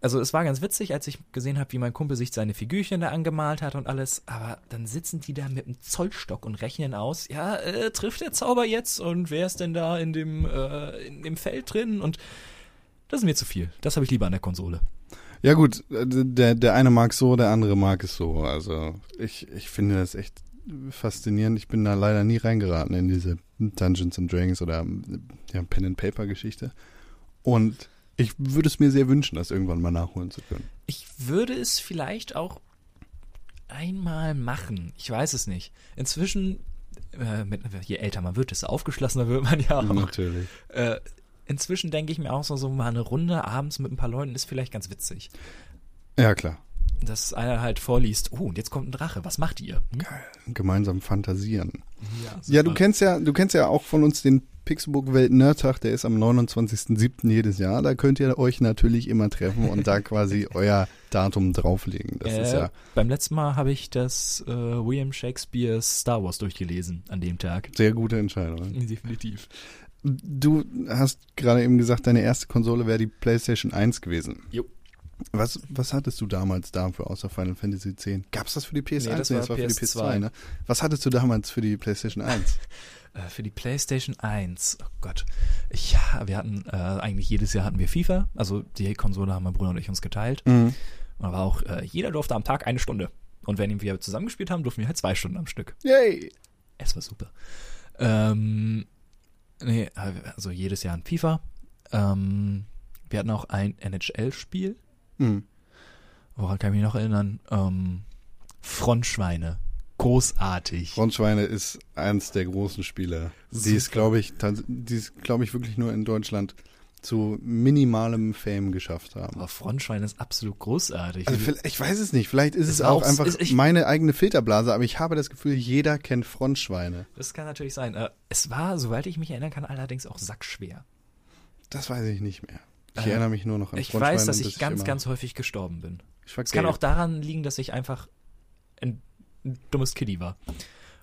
Also es war ganz witzig, als ich gesehen habe, wie mein Kumpel sich seine Figürchen da angemalt hat und alles, aber dann sitzen die da mit einem Zollstock und rechnen aus, ja, äh, trifft der Zauber jetzt und wer ist denn da in dem, äh, in dem Feld drin, und das ist mir zu viel. Das habe ich lieber an der Konsole. Ja gut, der, der eine mag so, der andere mag es so. Also ich, ich finde das echt faszinierend. Ich bin da leider nie reingeraten in diese Dungeons and Dragons oder ja, Pen-and-Paper-Geschichte. Und ich würde es mir sehr wünschen, das irgendwann mal nachholen zu können. Ich würde es vielleicht auch einmal machen. Ich weiß es nicht. Inzwischen, äh, mit, je älter man wird, desto aufgeschlossener wird man ja auch. Natürlich. Äh, Inzwischen denke ich mir auch so, so mal eine Runde abends mit ein paar Leuten ist vielleicht ganz witzig. Ja, klar. Dass einer halt vorliest, oh, und jetzt kommt ein Drache, was macht ihr? Hm? Geil, gemeinsam fantasieren. Ja, ja, du kennst ja, du kennst ja auch von uns den Pixelburg-Welt-Nerd-Tag, der ist am neunundzwanzigsten siebten jedes Jahr. Da könnt ihr euch natürlich immer treffen und da quasi euer Datum drauflegen. Das äh, ist ja beim letzten Mal habe ich das äh, William Shakespeares Star Wars durchgelesen an dem Tag. Sehr gute Entscheidung. Definitiv. Du hast gerade eben gesagt, deine erste Konsole wäre die PlayStation eins gewesen. Jo. Was, was hattest du damals dafür außer Final Fantasy zehn? Gab es das für die P S eins? Nee, das war, das war P S zwei. Für die P S zwei, ne? Was hattest du damals für die PlayStation eins? Für die PlayStation eins, oh Gott. Ja, wir hatten, äh, eigentlich jedes Jahr hatten wir FIFA. Also die Konsole haben mein Bruder und ich uns geteilt. Mhm. Und war auch, äh, jeder durfte am Tag eine Stunde. Und wenn wir zusammengespielt haben, durften wir halt zwei Stunden am Stück. Yay! Es war super. Ähm... Nee, also jedes Jahr ein FIFA. Ähm, wir hatten auch ein N H L-Spiel. Mhm. Woran kann ich mich noch erinnern? Ähm, Frontschweine. Großartig. Frontschweine ist eins der großen Spiele. Die ist, glaube ich, die ist, glaube ich, wirklich nur in Deutschland zu minimalem Fame geschafft haben. Aber Frontschweine ist absolut großartig. Also ich weiß es nicht, vielleicht ist es, es auch, auch einfach ist, ich, meine eigene Filterblase, aber ich habe das Gefühl, jeder kennt Frontschweine. Das kann natürlich sein. Es war, soweit ich mich erinnern kann, allerdings auch sackschwer. Das weiß ich nicht mehr. Ich äh, erinnere mich nur noch an Frontschweine. Ich weiß, dass, und, dass ich, ich ganz, ganz häufig gestorben bin. Es kann auch daran liegen, dass ich einfach ein, ein dummes Kiddie war.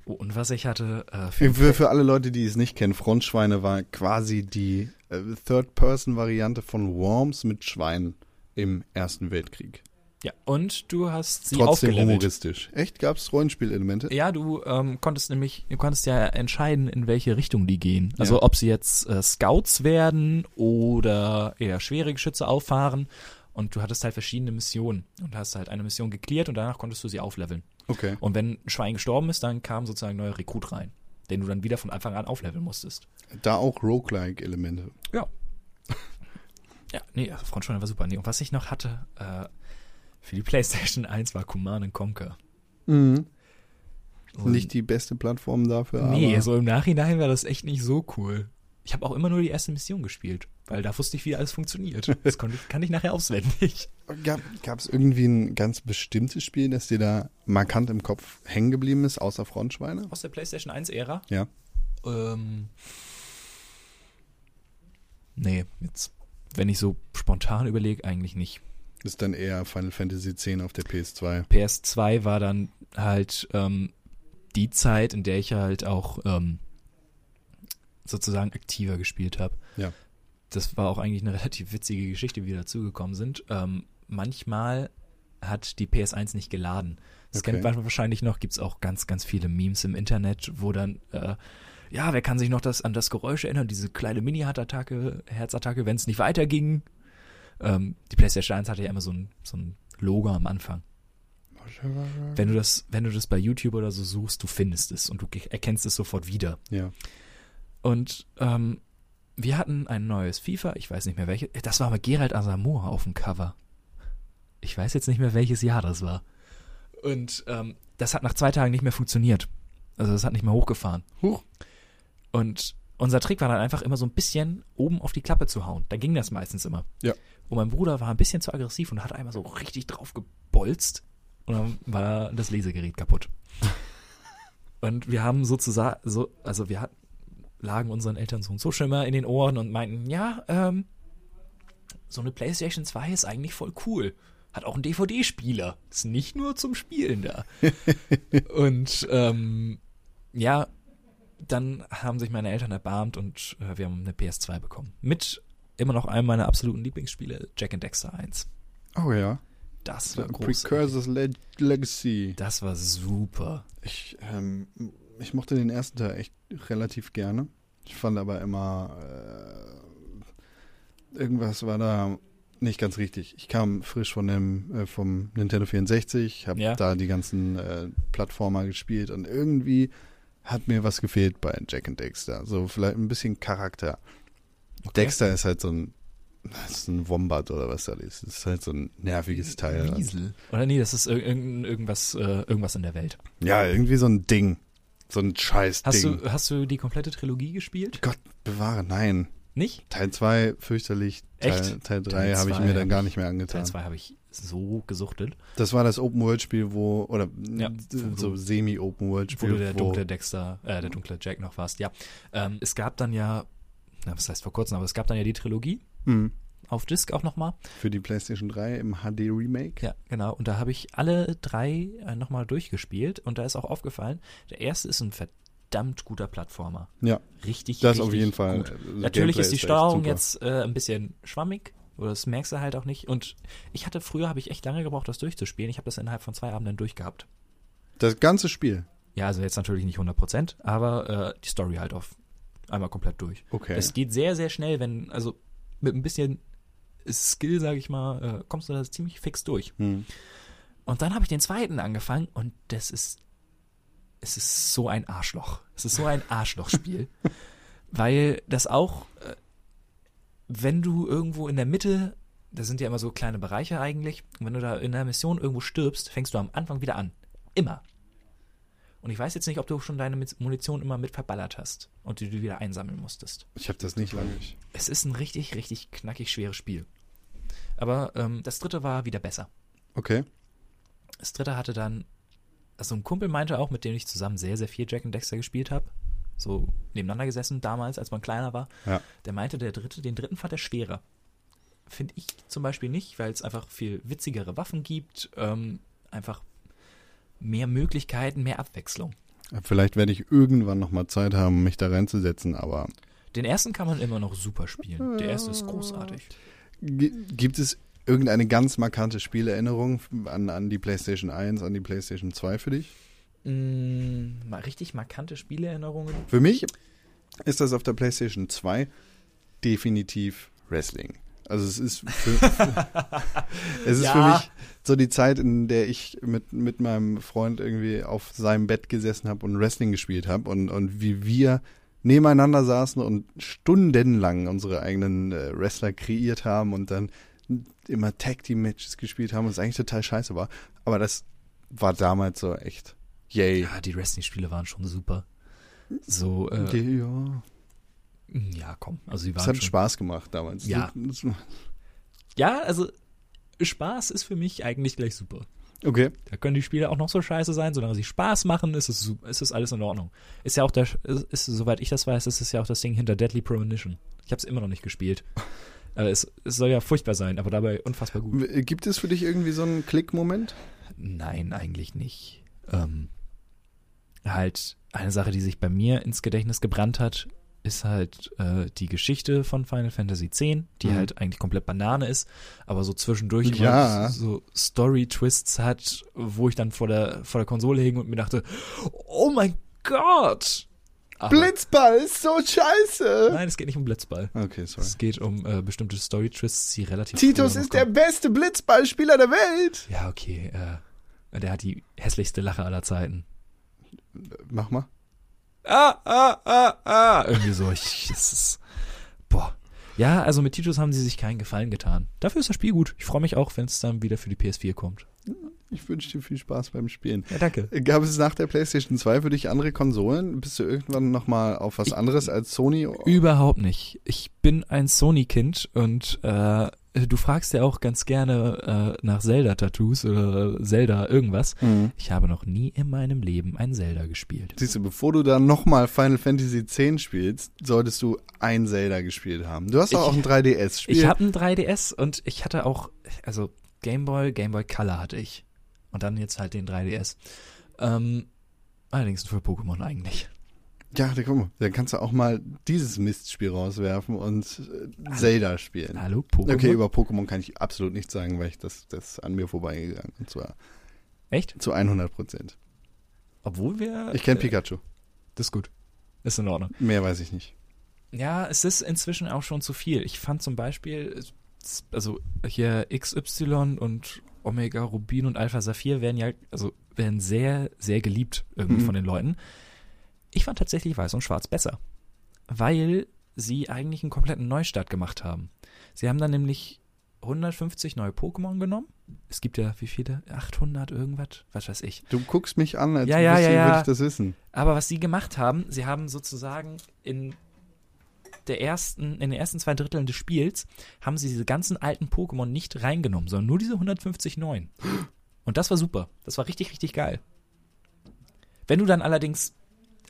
Oh, und was ich hatte... Äh, für, für, für alle Leute, die es nicht kennen, Frontschweine war quasi die äh, Third-Person-Variante von Worms mit Schweinen im Ersten Weltkrieg. Ja, und du hast sie aufgelevelt. Trotzdem humoristisch. Echt? Gab es Rollenspielelemente? Ja, du ähm, konntest nämlich, du konntest ja entscheiden, in welche Richtung die gehen. Also ja. Ob sie jetzt äh, Scouts werden oder eher schwere Geschütze auffahren. Und du hattest halt verschiedene Missionen. Und hast halt eine Mission geklärt und danach konntest du sie aufleveln. Okay. Und wenn ein Schwein gestorben ist, dann kam sozusagen ein neuer Rekrut rein, den du dann wieder von Anfang an aufleveln musstest. Da auch Roguelike-Elemente. Ja. ja, nee, also Frontschweine war super. Nee, und was ich noch hatte äh, für die PlayStation eins war Command and Conquer. Mhm. Und nicht die beste Plattform dafür, nee, aber... Nee, so im Nachhinein war das echt nicht so cool. Ich habe auch immer nur die erste Mission gespielt, weil da wusste ich, wie alles funktioniert. Das konnte ich, kann ich nachher auswendig. Gab es irgendwie ein ganz bestimmtes Spiel, das dir da markant im Kopf hängen geblieben ist, außer Frontschweine? Aus der PlayStation eins-Ära? Ja. Ähm, nee, jetzt, wenn ich so spontan überlege, eigentlich nicht. Ist dann eher Final Fantasy zehn auf der P S zwei. P S zwei war dann halt ähm, die Zeit, in der ich halt auch... Ähm, sozusagen aktiver gespielt habe. Ja. Das war auch eigentlich eine relativ witzige Geschichte, wie wir dazugekommen sind. Ähm, manchmal hat die P S eins nicht geladen. Das okay. Kennt man wahrscheinlich noch, gibt es auch ganz, ganz viele Memes im Internet, wo dann, äh, ja, wer kann sich noch das, an das Geräusch erinnern, diese kleine Mini-Herzattacke, Herzattacke, wenn es nicht weiterging. Ähm, die PlayStation eins hatte ja immer so ein, so ein Logo am Anfang. Wenn du das, wenn du das bei YouTube oder so suchst, du findest es und du erkennst es sofort wieder. Ja. Und ähm, wir hatten ein neues FIFA, ich weiß nicht mehr welches. Das war aber Gerald Asamoah auf dem Cover. Ich weiß jetzt nicht mehr, welches Jahr das war. Und ähm, das hat nach zwei Tagen nicht mehr funktioniert. Also das hat nicht mehr hochgefahren. Huch. Und unser Trick war dann einfach immer so ein bisschen oben auf die Klappe zu hauen. Dann ging das meistens immer. Ja. Und mein Bruder war ein bisschen zu aggressiv und hat einmal so richtig drauf gebolzt. Und dann war das Lesegerät kaputt. Und wir haben sozusagen, so, also wir hatten lagen unseren Eltern so ein Zuschimmer in den Ohren und meinten, ja, ähm, so eine PlayStation zwei ist eigentlich voll cool. Hat auch einen D V D-Spieler. Ist nicht nur zum Spielen da. Und ähm, ja, dann haben sich meine Eltern erbarmt und äh, wir haben eine P S zwei bekommen. Mit immer noch einem meiner absoluten Lieblingsspiele, Jak and Daxter eins. Oh ja. Das war großartig. Precursors Le- Legacy. Das war super. Ich, ähm, Ich mochte den ersten Teil echt relativ gerne. Ich fand aber immer, äh, irgendwas war da nicht ganz richtig. Ich kam frisch von dem äh, vom Nintendo vierundsechzig, habe ja. da die ganzen äh, Plattformer gespielt und irgendwie hat mir was gefehlt bei Jak and Daxter. So vielleicht ein bisschen Charakter. Okay. Daxter ist halt so ein, das ist ein Wombat oder was da ist. Das ist halt so ein nerviges Teil. Riesel. Oder nee, das ist irgend, irgendwas, äh, irgendwas in der Welt. Ja, irgendwie so ein Ding. So ein scheiß hast Ding. Du, hast du die komplette Trilogie gespielt? Gott bewahre, nein. Nicht? Teil zwei fürchterlich, Teil, Teil drei habe ich mir dann gar nicht mehr angetan. Teil zwei habe ich so gesuchtet. Das war das Open-World-Spiel, wo, oder ja, so Semi-Open-World-Spiel, wo du der dunkle Dexter, äh, der dunkle Jack noch warst, ja. Ähm, es gab dann ja, na, was heißt vor kurzem, aber es gab dann ja die Trilogie. Mhm. Auf Disc auch nochmal. Für die PlayStation drei im H D-Remake. Ja, genau. Und da habe ich alle drei nochmal durchgespielt. Und da ist auch aufgefallen, der erste ist ein verdammt guter Plattformer. Ja. Richtig, das richtig auf jeden gut. Fall. Also natürlich Gameplay ist die Steuerung jetzt äh, ein bisschen schwammig. Oder das merkst du halt auch nicht. Und ich hatte früher, habe ich echt lange gebraucht, das durchzuspielen. Ich habe das innerhalb von zwei Abenden durchgehabt. Das ganze Spiel? Ja, also jetzt natürlich nicht hundert Prozent, aber äh, die Story halt auf einmal komplett durch. Okay. Es geht sehr, sehr schnell, wenn, also mit ein bisschen Skill, sag ich mal, kommst du da ziemlich fix durch. Hm. Und dann habe ich den zweiten angefangen und das ist, es ist so ein Arschloch. Es ist so ein Arschlochspiel, weil das auch, wenn du irgendwo in der Mitte, da sind ja immer so kleine Bereiche eigentlich, und wenn du da in der Mission irgendwo stirbst, fängst du am Anfang wieder an. Immer. Und ich weiß jetzt nicht, ob du schon deine Munition immer mit verballert hast und die du wieder einsammeln musstest. Ich habe das nicht lange. Es ist ein richtig, richtig knackig schweres Spiel. Aber ähm, das dritte war wieder besser. Okay. Das dritte hatte dann, also ein Kumpel meinte auch, mit dem ich zusammen sehr, sehr viel Jak and Daxter gespielt habe, so nebeneinander gesessen damals, als man kleiner war, ja. Der meinte, der dritte, den dritten fand er schwerer. Finde ich zum Beispiel nicht, weil es einfach viel witzigere Waffen gibt, ähm, einfach mehr Möglichkeiten, mehr Abwechslung. Vielleicht werde ich irgendwann nochmal Zeit haben, mich da reinzusetzen, aber... Den ersten kann man immer noch super spielen. Der erste ist großartig. G- gibt es irgendeine ganz markante Spielerinnerung an, an die PlayStation eins, an die PlayStation zwei für dich? Mm, mal richtig markante Spielerinnerungen? Für mich ist das auf der PlayStation zwei definitiv Wrestling. Also es ist für, es ist ja. für mich so die Zeit, in der ich mit, mit meinem Freund irgendwie auf seinem Bett gesessen habe und Wrestling gespielt habe und, und wie wir nebeneinander saßen und stundenlang unsere eigenen äh, Wrestler kreiert haben und dann immer Tag-Team-Matches gespielt haben, was eigentlich total scheiße war. Aber das war damals so echt yay. Ja, die Wrestling-Spiele waren schon super. So, äh, ja. Ja, komm. Also sie waren es hat schon Spaß gemacht damals. Ja. ja, also Spaß ist für mich eigentlich gleich super. Okay. Da können die Spiele auch noch so scheiße sein, solange sie Spaß machen, ist es super, ist es alles in Ordnung. Ist ja auch der, ist, ist, soweit ich das weiß, ist es ja auch das Ding hinter Deadly Premonition. Ich habe es immer noch nicht gespielt. Aber es, es soll ja furchtbar sein, aber dabei unfassbar gut. Gibt es für dich irgendwie so einen Klick-Moment? Nein, eigentlich nicht. Ähm, halt eine Sache, die sich bei mir ins Gedächtnis gebrannt hat, ist halt äh, die Geschichte von Final Fantasy X, die mhm. halt eigentlich komplett Banane ist, aber so zwischendurch ja. immer so Story-Twists hat, wo ich dann vor der, vor der Konsole hing und mir dachte, oh mein Gott! Aber Blitzball ist so scheiße! Nein, es geht nicht um Blitzball. Okay, sorry. Es geht um äh, bestimmte Story-Twists, die relativ Tidus ist der beste Blitzballspieler der Welt! Ja, okay. Äh, der hat die hässlichste Lache aller Zeiten. Mach mal. Ah, ah, ah, ah. Irgendwie so. Ich, das ist, boah. Ja, also mit Tidus haben sie sich keinen Gefallen getan. Dafür ist das Spiel gut. Ich freue mich auch, wenn es dann wieder für die P S vier kommt. Ich wünsche dir viel Spaß beim Spielen. Ja, danke. Gab es nach der PlayStation zwei für dich andere Konsolen? Bist du irgendwann nochmal auf was ich, anderes als Sony? Überhaupt nicht. Ich bin ein Sony-Kind und äh, du fragst ja auch ganz gerne äh, nach Zelda-Tattoos oder Zelda irgendwas. Mhm. Ich habe noch nie in meinem Leben ein Zelda gespielt. Siehst du, bevor du dann nochmal Final Fantasy X spielst, solltest du ein Zelda gespielt haben. Du hast doch auch ein drei D S-Spiel. Ich habe ein drei D S und ich hatte auch, also Game Boy, Game Boy Color hatte ich. Und dann jetzt halt den drei D S. Ähm, allerdings für Pokémon eigentlich. Ja, guck mal, dann kannst du auch mal dieses Mistspiel rauswerfen und äh, Zelda spielen. Hallo, Pokémon? Okay, über Pokémon kann ich absolut nichts sagen, weil ich das, das an mir vorbeigegangen ist. Und zwar echt? Zu hundert Prozent. Obwohl wir... Ich kenne äh, Pikachu. Das ist gut. Ist in Ordnung. Mehr weiß ich nicht. Ja, es ist inzwischen auch schon zu viel. Ich fand zum Beispiel, also hier X Y und Omega Rubin und Alpha Saphir werden ja, also werden sehr, sehr geliebt irgendwie mhm. von den Leuten. Ich fand tatsächlich Weiß und Schwarz besser, weil sie eigentlich einen kompletten Neustart gemacht haben. Sie haben dann nämlich hundertfünfzig neue Pokémon genommen. Es gibt ja, wie viele? achthundert irgendwas? Was weiß ich. Du guckst mich an, als ja, ja, ja, ja. würde ich das wissen. Aber was sie gemacht haben, sie haben sozusagen in der ersten, in den ersten zwei Dritteln des Spiels haben sie diese ganzen alten Pokémon nicht reingenommen, sondern nur diese hundertfünfzig neuen. Und das war super. Das war richtig, richtig geil. Wenn du dann allerdings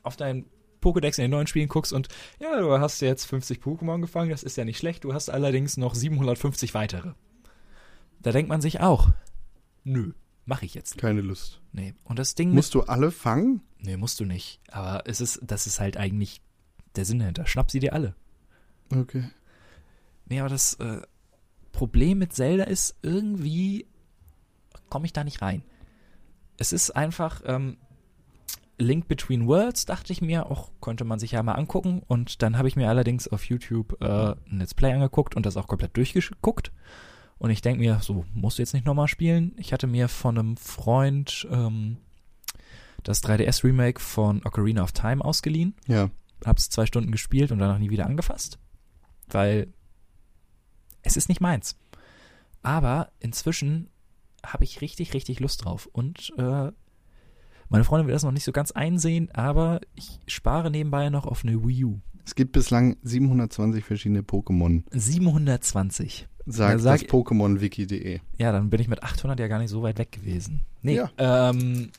auf deinen Pokédex in den neuen Spielen guckst und ja, du hast jetzt fünfzig Pokémon gefangen, das ist ja nicht schlecht, du hast allerdings noch siebenhundertfünfzig weitere. Da denkt man sich auch, nö, mach ich jetzt nicht. Keine Lust. Nee, und das Ding... Musst du alle fangen? Nee, musst du nicht. Aber es ist, das ist halt eigentlich der Sinn dahinter. Schnapp sie dir alle. Okay. Nee, aber das äh, Problem mit Zelda ist, irgendwie komme ich da nicht rein. Es ist einfach... Ähm, Link Between Worlds, dachte ich mir, auch könnte man sich ja mal angucken. Und dann habe ich mir allerdings auf YouTube äh, ein Let's Play angeguckt und das auch komplett durchgeguckt. Und ich denke mir, so, musst du jetzt nicht nochmal spielen. Ich hatte mir von einem Freund ähm, das drei D S-Remake von Ocarina of Time ausgeliehen. Ja. Hab's zwei Stunden gespielt und danach nie wieder angefasst. Weil es ist nicht meins. Aber inzwischen habe ich richtig, richtig Lust drauf. Und äh, Meine Freundin will das noch nicht so ganz einsehen, aber ich spare nebenbei noch auf eine Wii U. Es gibt bislang siebenhundertzwanzig verschiedene Pokémon. siebenhundertzwanzig Sagt sag, das Pokémon Wiki punkt de. Ja, dann bin ich mit achthundert ja gar nicht so weit weg gewesen. Nee, ja. ähm...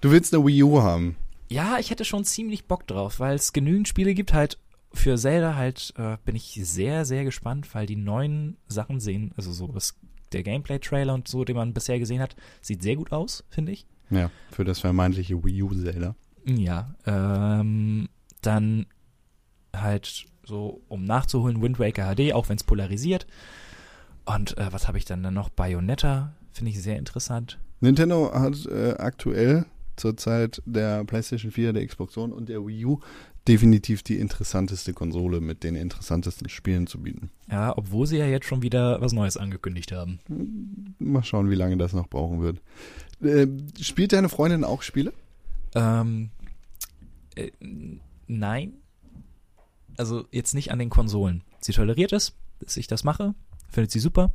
Du willst eine Wii U haben? Ja, ich hätte schon ziemlich Bock drauf, weil es genügend Spiele gibt. Halt für Zelda halt äh, bin ich sehr, sehr gespannt, weil die neuen Sachen sehen, also so das, der Gameplay-Trailer und so, den man bisher gesehen hat, sieht sehr gut aus, finde ich. Ja, für das vermeintliche Wii U Zelda. Ja, ähm, dann halt so, um nachzuholen, Wind Waker H D, auch wenn es polarisiert. Und äh, was habe ich dann, dann noch? Bayonetta, finde ich sehr interessant. Nintendo hat äh, aktuell zur Zeit der PlayStation vier, der Xbox One und der Wii U definitiv die interessanteste Konsole mit den interessantesten Spielen zu bieten. Ja, obwohl sie ja jetzt schon wieder was Neues angekündigt haben. Mal schauen, wie lange das noch brauchen wird. Äh, spielt deine Freundin auch Spiele? Ähm, äh, nein. Also jetzt nicht an den Konsolen. Sie toleriert es, dass ich das mache. Findet sie super.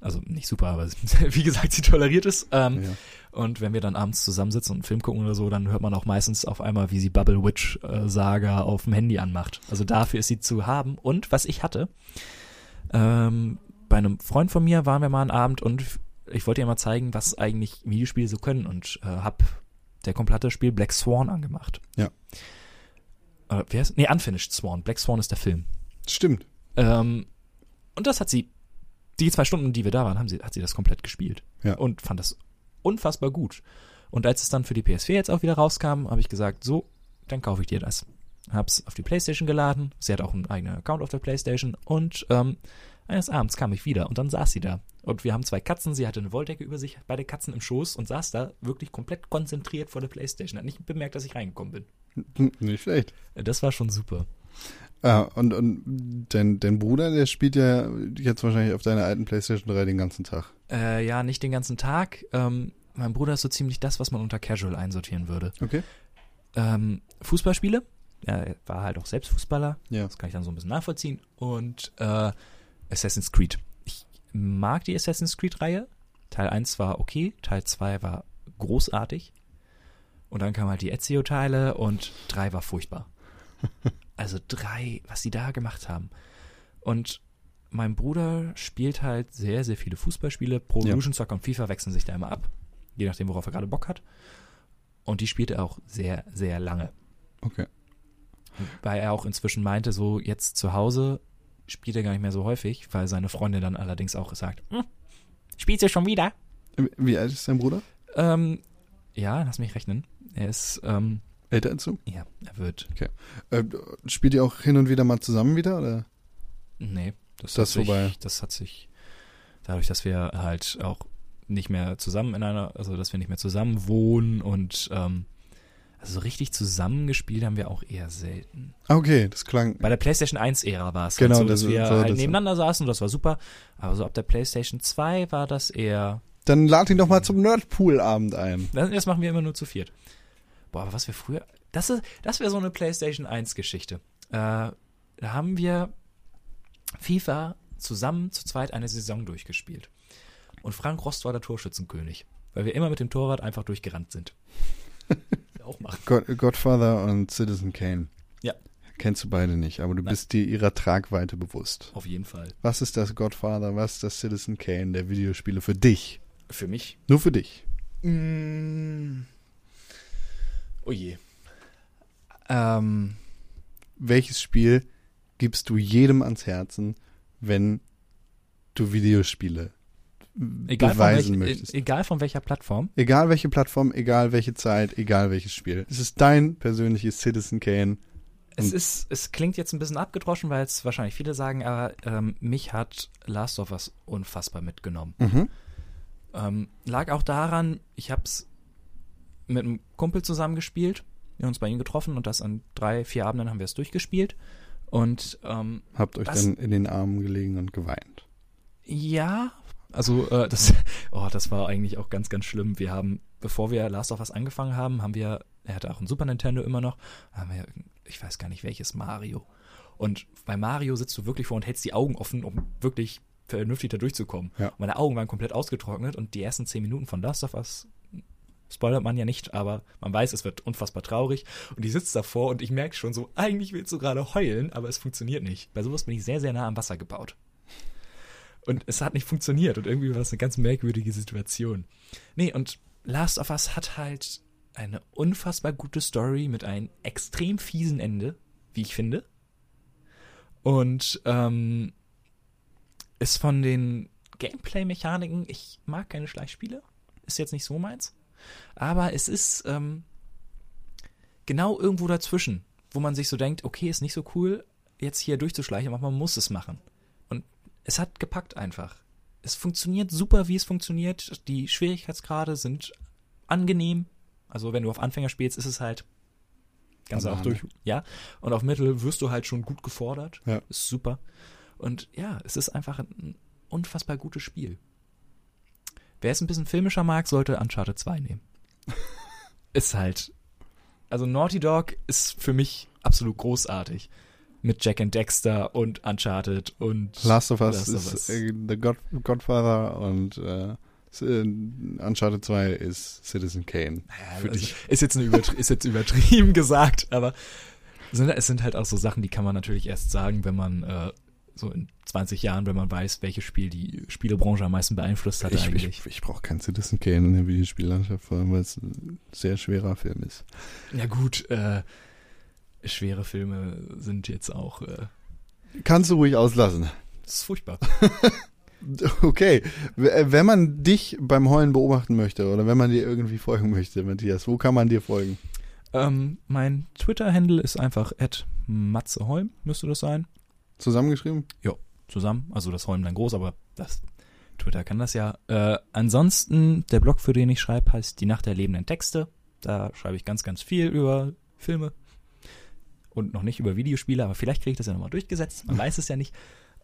Also nicht super, aber wie gesagt, sie toleriert es. Ähm, ja. Und wenn wir dann abends zusammensitzen und einen Film gucken oder so, dann hört man auch meistens auf einmal, wie sie Bubble Witch äh, Saga auf dem Handy anmacht. Also dafür ist sie zu haben. Und was ich hatte, ähm, bei einem Freund von mir waren wir mal einen Abend und ich wollte ihr mal zeigen, was eigentlich Videospiele so können und äh, hab der komplette Spiel Black Swan angemacht. Ja. Äh, wer ist? Nee, Unfinished Swan. Black Swan ist der Film. Stimmt. Ähm, und das hat sie die zwei Stunden, die wir da waren, haben sie, hat sie das komplett gespielt. Ja. Und fand das unfassbar gut. Und als es dann für die P S vier jetzt auch wieder rauskam, habe ich gesagt, so, dann kaufe ich dir das. Hab's auf die PlayStation geladen. Sie hat auch einen eigenen Account auf der PlayStation. Und ähm, eines Abends kam ich wieder und dann saß sie da. Und wir haben zwei Katzen. Sie hatte eine Wolldecke über sich, beide Katzen im Schoß und saß da wirklich komplett konzentriert vor der PlayStation. Hat nicht bemerkt, dass ich reingekommen bin. Nicht schlecht. Das war schon super. Ah, und, und dein, dein Bruder, der spielt ja jetzt wahrscheinlich auf deiner alten PlayStation drei den ganzen Tag. Äh, ja, nicht den ganzen Tag. Ähm, mein Bruder ist so ziemlich das, was man unter Casual einsortieren würde. Okay. Ähm, Fußballspiele. Er war halt auch selbst Fußballer. Ja. Das kann ich dann so ein bisschen nachvollziehen. Und äh, Assassin's Creed. Ich mag die Assassin's Creed-Reihe. Teil eins war okay, Teil zwei war großartig. Und dann kamen halt die Ezio-Teile und drei war furchtbar. Also drei, was die da gemacht haben. Und mein Bruder spielt halt sehr, sehr viele Fußballspiele. Pro Evolution Soccer und FIFA wechseln sich da immer ab. Je nachdem, worauf er gerade Bock hat. Und die spielt er auch sehr, sehr lange. Okay. Weil er auch inzwischen meinte, so jetzt zu Hause spielt er gar nicht mehr so häufig, weil seine Freundin dann allerdings auch sagt, hm, spielst du schon wieder? Wie alt ist dein Bruder? Ähm, ja, lass mich rechnen. Er ist, ähm, älter als du? Ja, er wird. Okay. Äh, spielt ihr auch hin und wieder mal zusammen wieder, oder? Nee, das, das, hat sich, das hat sich, dadurch, dass wir halt auch nicht mehr zusammen in einer, also dass wir nicht mehr zusammen wohnen und ähm, also richtig zusammengespielt haben wir auch eher selten. Okay, das klang. Bei der PlayStation eins-Ära war es genau, halt so, dass das wir so, halt das nebeneinander so. saßen und das war super, aber so ab der PlayStation zwei war das eher. Dann lad ihn doch mal zum Nerdpool-Abend ein. Das machen wir immer nur zu viert. Boah, aber was wir früher, das ist, das wäre so eine PlayStation eins-Geschichte. Äh, da haben wir FIFA zusammen zu zweit eine Saison durchgespielt. Und Frank Rost war der Torschützenkönig, weil wir immer mit dem Torwart einfach durchgerannt sind. Auch machen. God, Godfather und Citizen Kane. Ja. Kennst du beide nicht, aber du Nein. bist dir ihrer Tragweite bewusst. Auf jeden Fall. Was ist das Godfather, was ist das Citizen Kane der Videospiele für dich? Für mich? Nur für dich. Mmh. Oh je. Ähm, welches Spiel gibst du jedem ans Herzen, wenn du Videospiele egal beweisen von welch, möchtest? Egal von welcher Plattform? Egal welche Plattform, egal welche Zeit, egal welches Spiel. Es ist dein persönliches Citizen Kane. Es ist, es klingt jetzt ein bisschen abgedroschen, weil es wahrscheinlich viele sagen, aber ähm, mich hat Last of Us unfassbar mitgenommen. Mhm. Ähm, lag auch daran, ich hab's mit einem Kumpel zusammengespielt, wir haben uns bei ihm getroffen und das an drei, vier Abenden haben wir es durchgespielt und ähm, habt euch das, dann in den Armen gelegen und geweint. Ja, also äh, das, oh, das war eigentlich auch ganz, ganz schlimm. Wir haben, bevor wir Last of Us angefangen haben, haben wir, er hatte auch ein Super Nintendo immer noch, haben wir, ich weiß gar nicht welches, Mario. Und bei Mario sitzt du wirklich vor und hältst die Augen offen, um wirklich vernünftig da durchzukommen. Ja. Meine Augen waren komplett ausgetrocknet und die ersten zehn Minuten von Last of Us spoilert man ja nicht, aber man weiß, es wird unfassbar traurig. Und ich sitze davor und ich merke schon so, eigentlich willst du gerade heulen, aber es funktioniert nicht. Bei sowas bin ich sehr, sehr nah am Wasser gebaut. Und es hat nicht funktioniert und irgendwie war das eine ganz merkwürdige Situation. Nee, und Last of Us hat halt eine unfassbar gute Story mit einem extrem fiesen Ende, wie ich finde. Und ähm, ist von den Gameplay-Mechaniken, ich mag keine Schleichspiele, ist jetzt nicht so meins, aber es ist ähm, genau irgendwo dazwischen, wo man sich so denkt, okay, ist nicht so cool, jetzt hier durchzuschleichen, aber man muss es machen. Und es hat gepackt einfach. Es funktioniert super, wie es funktioniert. Die Schwierigkeitsgrade sind angenehm. Also wenn du auf Anfänger spielst, ist es halt ganz auch durch. Ja, und auf Mittel wirst du halt schon gut gefordert. Ja. Ist super. Und ja, es ist einfach ein unfassbar gutes Spiel. Wer es ein bisschen filmischer mag, sollte Uncharted zwei nehmen. Ist halt, also Naughty Dog ist für mich absolut großartig. Mit Jak and Daxter und Uncharted und Last of Us, Last of Us. ist äh, The God, Godfather und äh, Uncharted zwei ist Citizen Kane. Ja, für also dich. Ist jetzt, eine übertrie- ist jetzt übertrieben gesagt, aber sind, es sind halt auch so Sachen, die kann man natürlich erst sagen, wenn man äh, so in zwanzig Jahren, wenn man weiß, welches Spiel die Spielebranche am meisten beeinflusst hat ich, eigentlich. Ich, ich brauche kein Citizen Kane in der Videospiellandschaft, vor allem weil es ein sehr schwerer Film ist. Ja gut, äh, schwere Filme sind jetzt auch... Äh, Kannst du ruhig auslassen. Das ist furchtbar. Okay, wenn man dich beim Heulen beobachten möchte oder wenn man dir irgendwie folgen möchte, Matthias, wo kann man dir folgen? Ähm, mein Twitter-Handle ist einfach at matzeholm, müsste das sein. Zusammengeschrieben? Ja, zusammen. Also das Holm dann groß, aber das Twitter kann das ja. Äh, ansonsten, der Blog, für den ich schreibe, heißt Die Nacht der lebenden Texte. Da schreibe ich ganz, ganz viel über Filme und noch nicht über Videospiele, aber vielleicht kriege ich das ja nochmal durchgesetzt. Man weiß es ja nicht.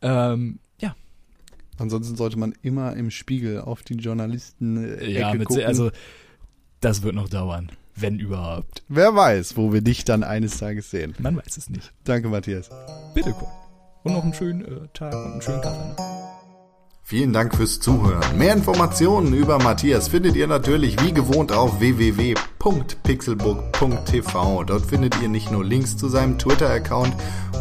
Ähm, ja. Ansonsten sollte man immer im Spiegel auf die Journalisten-Ecke ja, mit gucken. Also das wird noch dauern, wenn überhaupt. Wer weiß, wo wir dich dann eines Tages sehen. Man weiß es nicht. Danke, Matthias. Bitte, gut. Und noch einen schönen äh, Tag und einen schönen Kaffee. Vielen Dank fürs Zuhören. Mehr Informationen über Matthias findet ihr natürlich wie gewohnt auf w w w punkt pixelburg punkt t v. Dort findet ihr nicht nur Links zu seinem Twitter-Account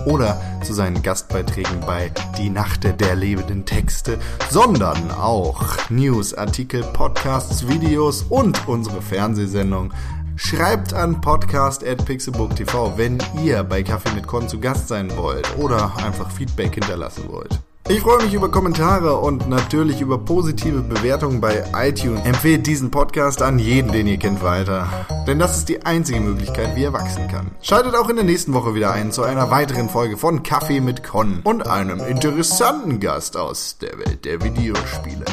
oder zu seinen Gastbeiträgen bei Die Nacht der lebenden Texte, sondern auch News, Artikel, Podcasts, Videos und unsere Fernsehsendung. Schreibt an podcast at pixelburg punkt t v, wenn ihr bei Kaffee mit Con zu Gast sein wollt oder einfach Feedback hinterlassen wollt. Ich freue mich über Kommentare und natürlich über positive Bewertungen bei iTunes. Empfehlt diesen Podcast an jeden, den ihr kennt, weiter. Denn das ist die einzige Möglichkeit, wie er wachsen kann. Schaltet auch in der nächsten Woche wieder ein zu einer weiteren Folge von Kaffee mit Con und einem interessanten Gast aus der Welt der Videospiele.